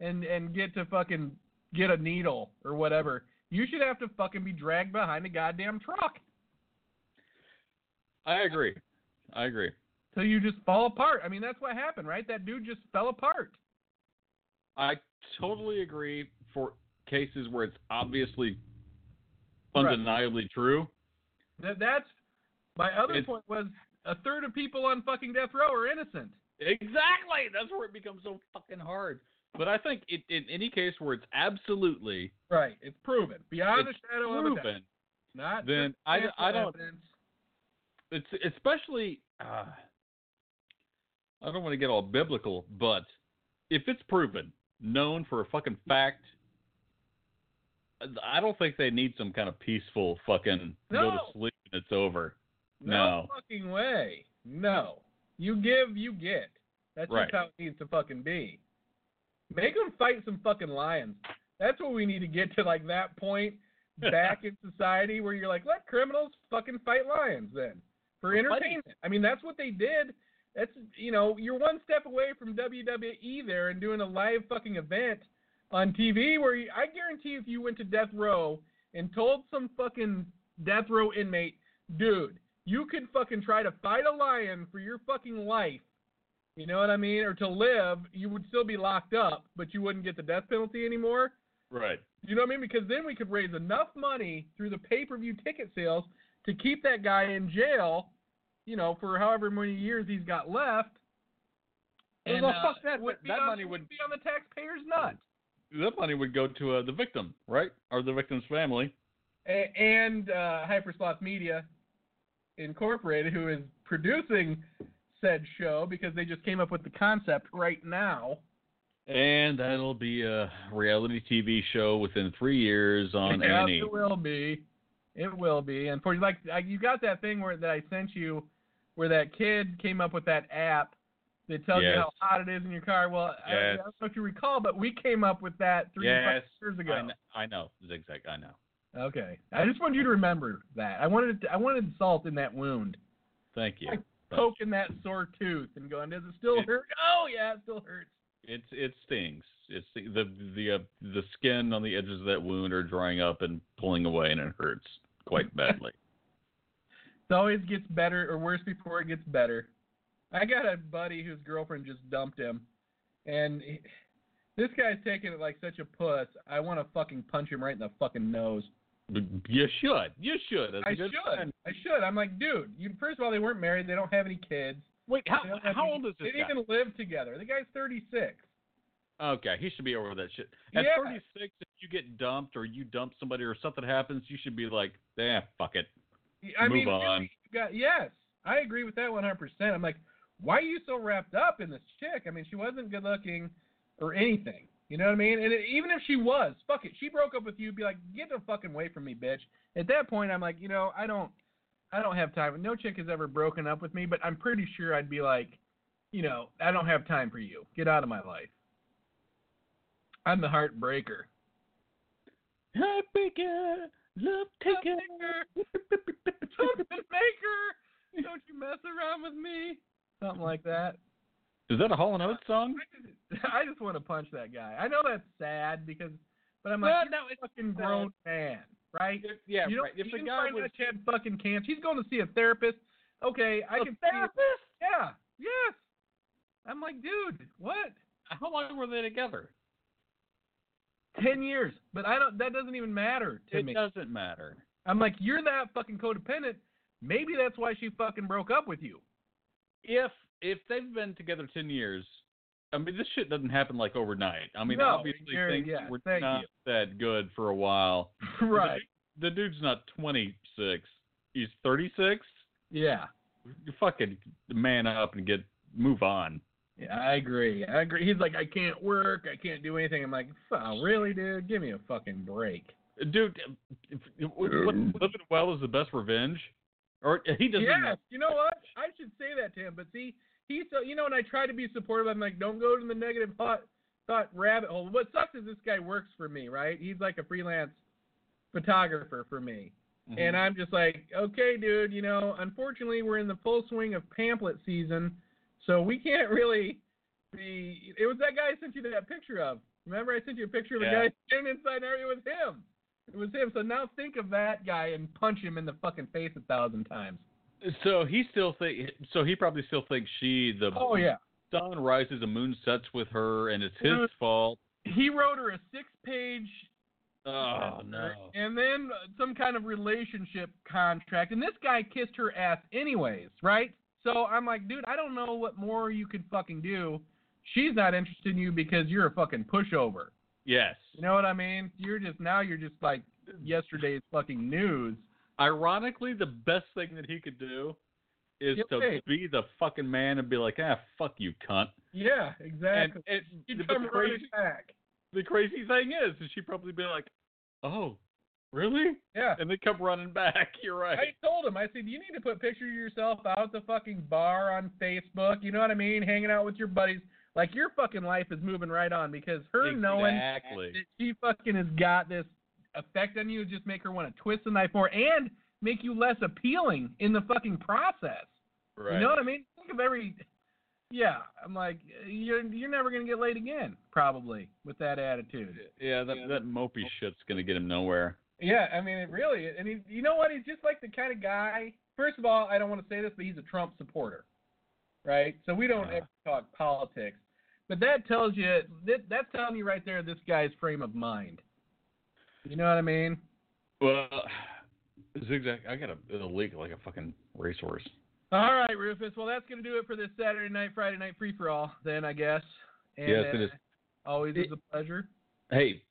and get to fucking get a needle or whatever. You should have to fucking be dragged behind a goddamn truck. I agree. So you just fall apart. I mean, that's what happened, right? That dude just fell apart. I totally agree for cases where it's obviously undeniably true. My other point was a third of people on fucking death row are innocent. Exactly. That's where it becomes so fucking hard. But I think in any case where it's absolutely right, it's proven beyond a shadow of a doubt. Not then I don't. Evidence. It's especially. I don't want to get all biblical, but if it's proven, known for a fucking fact, I don't think they need some kind of peaceful fucking go to sleep and it's over. No fucking way. No. You give, you get. That's just how it needs to fucking be. Make them fight some fucking lions. That's what we need to get to, like that point back in society where you're like, let criminals fucking fight lions then for entertainment. Funny. I mean, that's what they did. That's, you know, you're one step away from WWE there and doing a live fucking event on TV where you, I guarantee if you went to death row and told some fucking death row inmate, dude, you could fucking try to fight a lion for your fucking life, you know what I mean? Or to live, you would still be locked up, but you wouldn't get the death penalty anymore. Right. You know what I mean? Because then we could raise enough money through the pay-per-view ticket sales to keep that guy in jail, you know, for however many years he's got left. And well, fuck that. That money would be on the taxpayer's nut. That money would go to the victim, right? Or the victim's family. And Hyper Sloth Media Incorporated, who is producing said show because they just came up with the concept right now. And that'll be a reality TV show within 3 years on A&E. It will be. It will be. And for like, you got that thing that I sent you where that kid came up with that app that tells you how hot it is in your car. Well, I don't know if you recall, but we came up with that 3 years ago. I know. Zigzag, I know. Okay. I just wanted you to remember that. I wanted salt in that wound. Thank you. Like poking that sore tooth and going, does it still hurt? Oh yeah, it still hurts. It stings. It's the skin on the edges of that wound are drying up and pulling away, and it hurts quite badly. It always gets better or worse before it gets better. I got a buddy whose girlfriend just dumped him, and this guy's taking it like such a puss. I want to fucking punch him right in the fucking nose. You should. You should. That's I should. I'm like, dude. First of all, they weren't married. They don't have any kids. Wait, how old is this guy? They didn't even live together. The guy's 36. Okay, he should be over that shit. At 36, if you get dumped or you dump somebody or something happens, you should be like, fuck it. Move on. Yes, I agree with that 100%. I'm like, why are you so wrapped up in this chick? I mean, she wasn't good looking or anything. You know what I mean? And even if she was, fuck it. She broke up with you. Be like, get the fucking way from me, bitch. At that point, I'm like, I don't have time. No chick has ever broken up with me, but I'm pretty sure I'd be like, I don't have time for you. Get out of my life. I'm the heartbreaker. Heartbreaker. Love taker. Husband maker. Don't you mess around with me. Something like that. Is that a Hall & Oates song? I just want to punch that guy. I know that's sad but I'm like, he's a fucking grown man. Right? Yeah, right. If the guy was had fucking cancer, he's going to see a therapist. Okay, I can see a therapist? Yeah. Yes. I'm like, dude, what? How long were they together? 10 years. But that doesn't even matter to me. It doesn't matter. I'm like, you're that fucking codependent. Maybe that's why she fucking broke up with you. If they've been together 10 years, I mean, this shit doesn't happen like overnight. I mean, obviously things were not that good for a while. Right. The dude's not 26. He's 36. Yeah. You fucking man up and move on. Yeah, I agree. He's like, I can't work. I can't do anything. I'm like, oh, really, dude? Give me a fucking break. Dude, living well is the best revenge. Or he doesn't. Yes, you know what? I should say that to him, but see, and I try to be supportive. I'm like, don't go to the negative thought rabbit hole. What sucks is this guy works for me, right? He's like a freelance photographer for me. Mm-hmm. And I'm just like, okay, dude, unfortunately we're in the full swing of pamphlet season, so we can't really be. It was that guy I sent you that picture of. Remember I sent you a picture of a guy standing inside an area with him. It was him. So now think of that guy and punch him in the fucking face 1,000 times. So he probably still thinks sun rises and moon sets with her, and it's his fault. He wrote her a 6-page. Oh no! And then some kind of relationship contract, and this guy kissed her ass anyways, right? So I'm like, dude, I don't know what more you could fucking do. She's not interested in you because you're a fucking pushover. Yes. You know what I mean? You're just like yesterday's fucking news. Ironically, the best thing that he could do is to be the fucking man and be like, fuck you, cunt. Yeah, exactly. And she'd come right back. The crazy thing is she'd probably be like, oh, really? Yeah. And they come running back. You're right. I told him, I said, you need to put pictures of yourself out at the fucking bar on Facebook. You know what I mean? Hanging out with your buddies. Like, your fucking life is moving right on because knowing that she fucking has got this effect on you just make her want to twist the knife more and make you less appealing in the fucking process. Right. You know what I mean? Think of I'm like, you're never going to get laid again, probably, with that attitude. Yeah, that mopey shit's going to get him nowhere. Yeah, I mean, it really, and you know what? He's just like the kind of guy, first of all, I don't want to say this, but he's a Trump supporter, right? So we don't ever talk politics. But that tells you, that's telling you right there this guy's frame of mind. You know what I mean? Well, Zigzag, I got a leak like a fucking racehorse. All right, Rufus. Well, that's going to do it for this Saturday night, Friday night free-for-all then, I guess. And yes, it is. Always is a pleasure. Hey,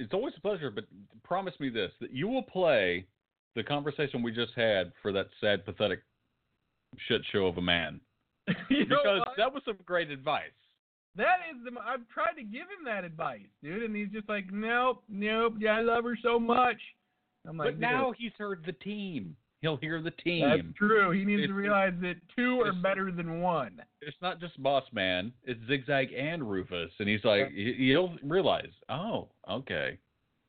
it's always a pleasure, but promise me this, that you will play the conversation we just had for that sad, pathetic shit show of a man. Because that was some great advice. I've tried to give him that advice, dude, and he's just like, nope, yeah, I love her so much. I'm like, but now he's heard the team. He'll hear the team. That's true. He needs to realize that two are better than one. It's not just Boss Man. It's Zigzag and Rufus, and he's like, he'll realize, oh, okay.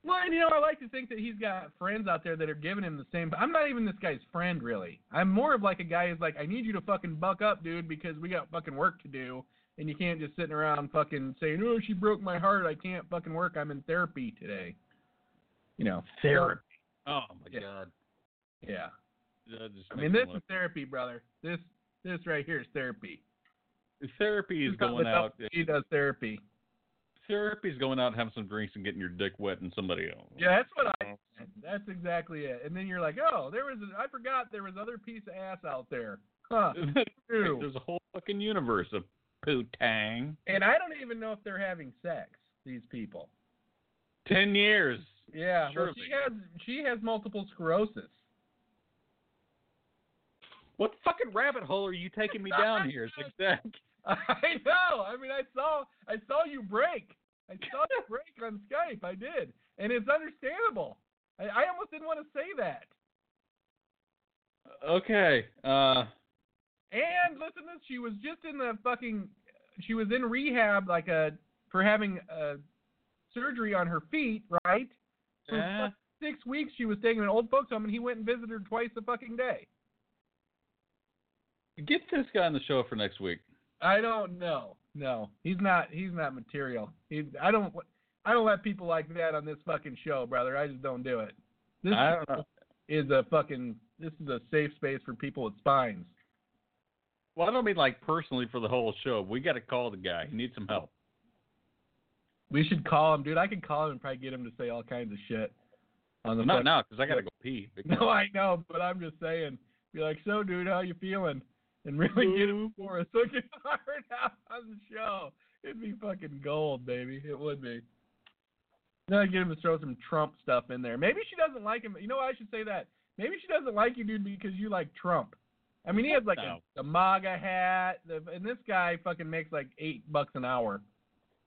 Well, and, you know, I like to think that he's got friends out there that are giving him the same. But I'm not even this guy's friend, really. I'm more of like a guy who's like, I need you to fucking buck up, dude, because we got fucking work to do. And you can't just sit around fucking saying, oh, she broke my heart. I can't fucking work. I'm in therapy today. You know, therapy. Oh, my God. Yeah. I mean, this is therapy, brother. This right here is therapy. Therapy is going out. She does therapy. Therapy is going out and having some drinks and getting your dick wet and somebody else. Yeah, that's what I said. That's exactly it. And then you're like, oh, I forgot there was other piece of ass out there. Huh. There's a whole fucking universe of poo-tang. And I don't even know if they're having sex, these people. 10 years. Yeah. Surely. Well, she has multiple sclerosis. What fucking rabbit hole are you taking me down here, Zigzag? I know. I mean, I saw you break. I saw you break on Skype. I did. And it's understandable. I almost didn't want to say that. Okay. And listen to this. She was just in the fucking, she was in rehab for having surgery on her feet, right? For 6 weeks she was staying in an old folks home, and he went and visited her twice a fucking day. Get this guy on the show for next week. I don't know. No, he's not material. I don't let people like that on this fucking show, brother. I just don't do it. This is a safe space for people with spines. Well, I don't mean like personally for the whole show. We got to call the guy. He needs some help. We should call him, dude. I could call him and probably get him to say all kinds of shit. Not now, because I got to go pee. No, I know, but I'm just saying. Be like, so, dude, how you feeling? And really get him for us. Look at hard out on the show. It'd be fucking gold, baby. It would be. Then I'd get him to throw some Trump stuff in there. Maybe she doesn't like him. You know what? I should say that. Maybe she doesn't like you, dude, because you like Trump. I mean, he has like a MAGA hat, and this guy fucking makes like $8 an hour.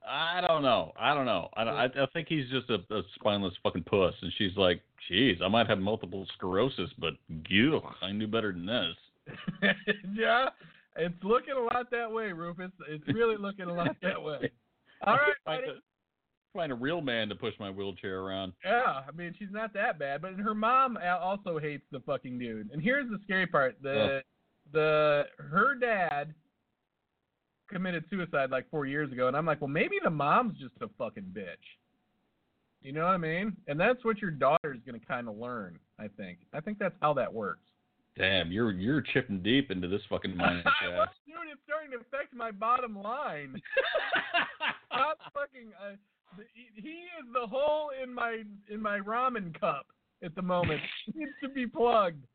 I don't know. I think he's just a spineless fucking puss. And she's like, geez, I might have multiple sclerosis, but you, I knew better than this. Yeah, it's looking a lot that way, Rufus. It's really looking a lot that way. All right, buddy. Find a real man to push my wheelchair around. Yeah, I mean, she's not that bad. But her mom also hates the fucking dude. And here's the scary part. Her dad committed suicide like 4 years ago, and I'm like, well, maybe the mom's just a fucking bitch. You know what I mean? And that's what your daughter's going to kind of learn, I think. I think that's how that works. Damn, you're chipping deep into this fucking mind. Well, dude, it's starting to affect my bottom line. Stop fucking. He is the hole in my ramen cup at the moment. He needs to be plugged.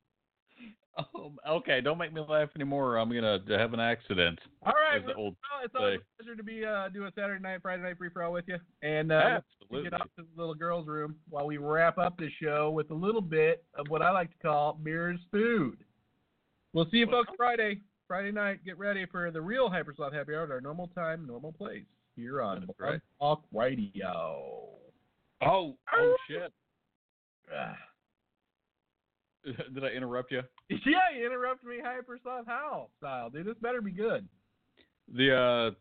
Oh, okay, don't make me laugh anymore or I'm going to have an accident. All right, it's always a pleasure to be do a Saturday night, Friday night free for all with you. And we'll get off to the little girls' room while we wrap up the show with a little bit of what I like to call Beer's Food. We'll see you folks Friday night. Get ready for the real Hyper Sloth Happy Hour at our normal time, normal place here on Blog Talk Radio. Oh, shit. Did I interrupt you? Yeah, you interrupted me Hyper Sloth Howl style, dude. This better be good. The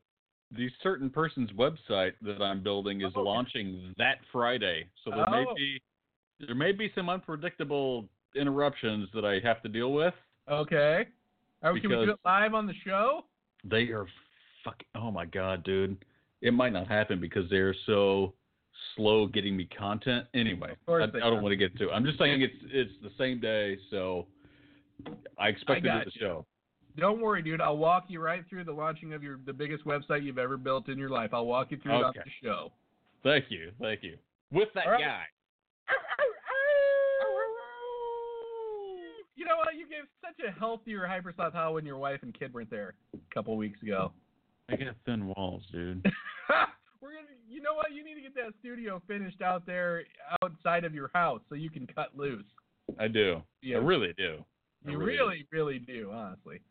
certain person's website that I'm building is launching that Friday. So there may be some unpredictable interruptions that I have to deal with. Okay. Can we do it live on the show? They are fucking, oh my God, dude. It might not happen because they're so slow getting me content. Anyway, I don't want to get to it. I'm just saying it's the same day, so I expect to do the show. Don't worry, dude. I'll walk you right through the launching of the biggest website you've ever built in your life. I'll walk you through it on the show. Thank you. With that guy. You know what? You gave such a healthier Hyper Sloth Howl when your wife and kid weren't there a couple weeks ago. I got thin walls, dude. You know what? You need to get that studio finished out there outside of your house so you can cut loose. I do. Yeah. I really do. You really do, honestly.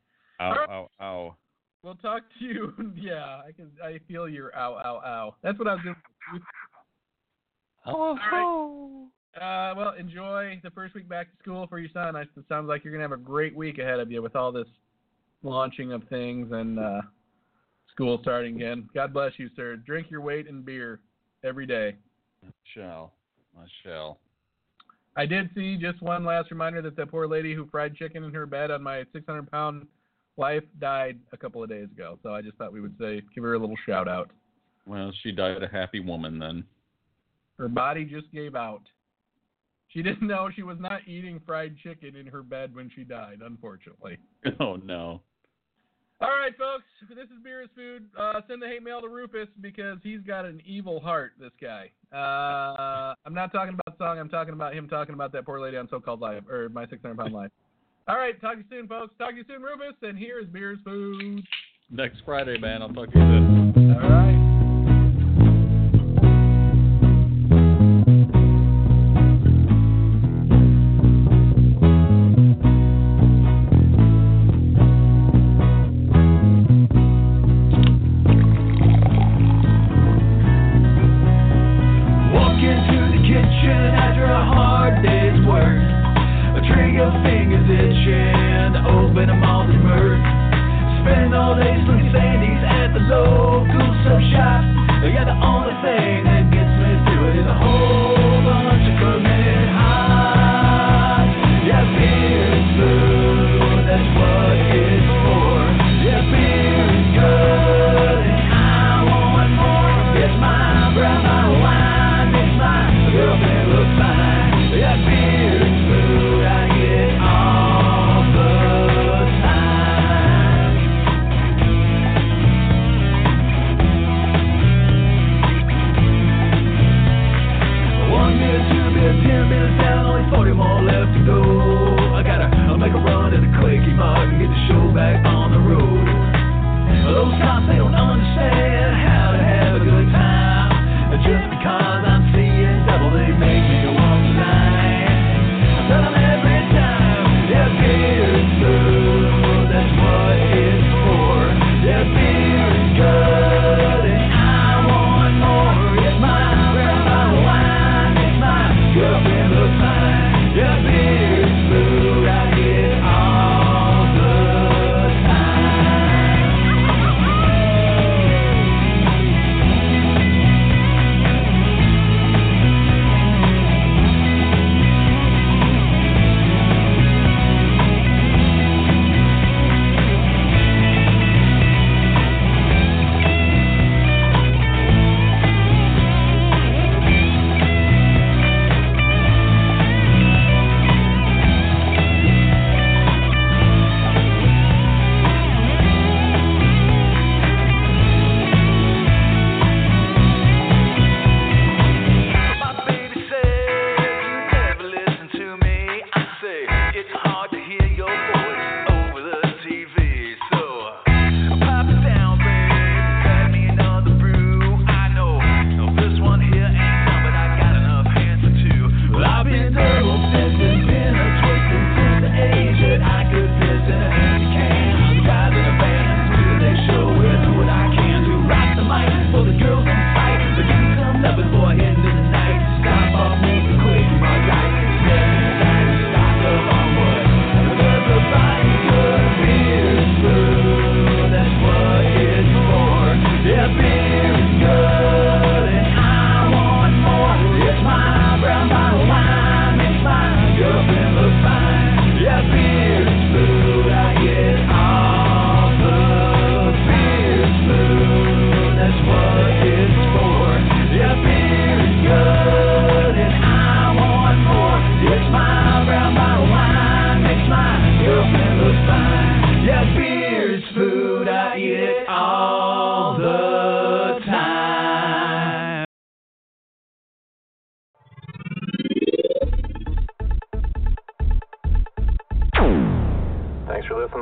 Ow, right. Ow. We'll talk to you. Yeah, I feel your ow. That's what I was doing. Oh. Right. Well, enjoy the first week back to school for your son. It sounds like you're going to have a great week ahead of you with all this launching of things and school starting again. God bless you, sir. Drink your weight in beer every day. Shall. I shall. I did see, just one last reminder, that poor lady who fried chicken in her bed on my 600-pound life died a couple of days ago. So I just thought we would say, give her a little shout-out. Well, she died a happy woman then. Her body just gave out. She didn't know she was not eating fried chicken in her bed when she died, unfortunately. Oh, no. All right, folks, this is Beer is Food. Send the hate mail to Rufus because he's got an evil heart, this guy. I'm not talking about the song. I'm talking about him talking about that poor lady on So-Called Live, or my 600-pound life. All right, talk to you soon, folks. Talk to you soon, Rufus, and here is Beer is Food. Next Friday, man. I'll talk to you soon. All right.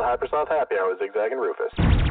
Hyper Sloth Happy Hour with Zigzag and Rufus.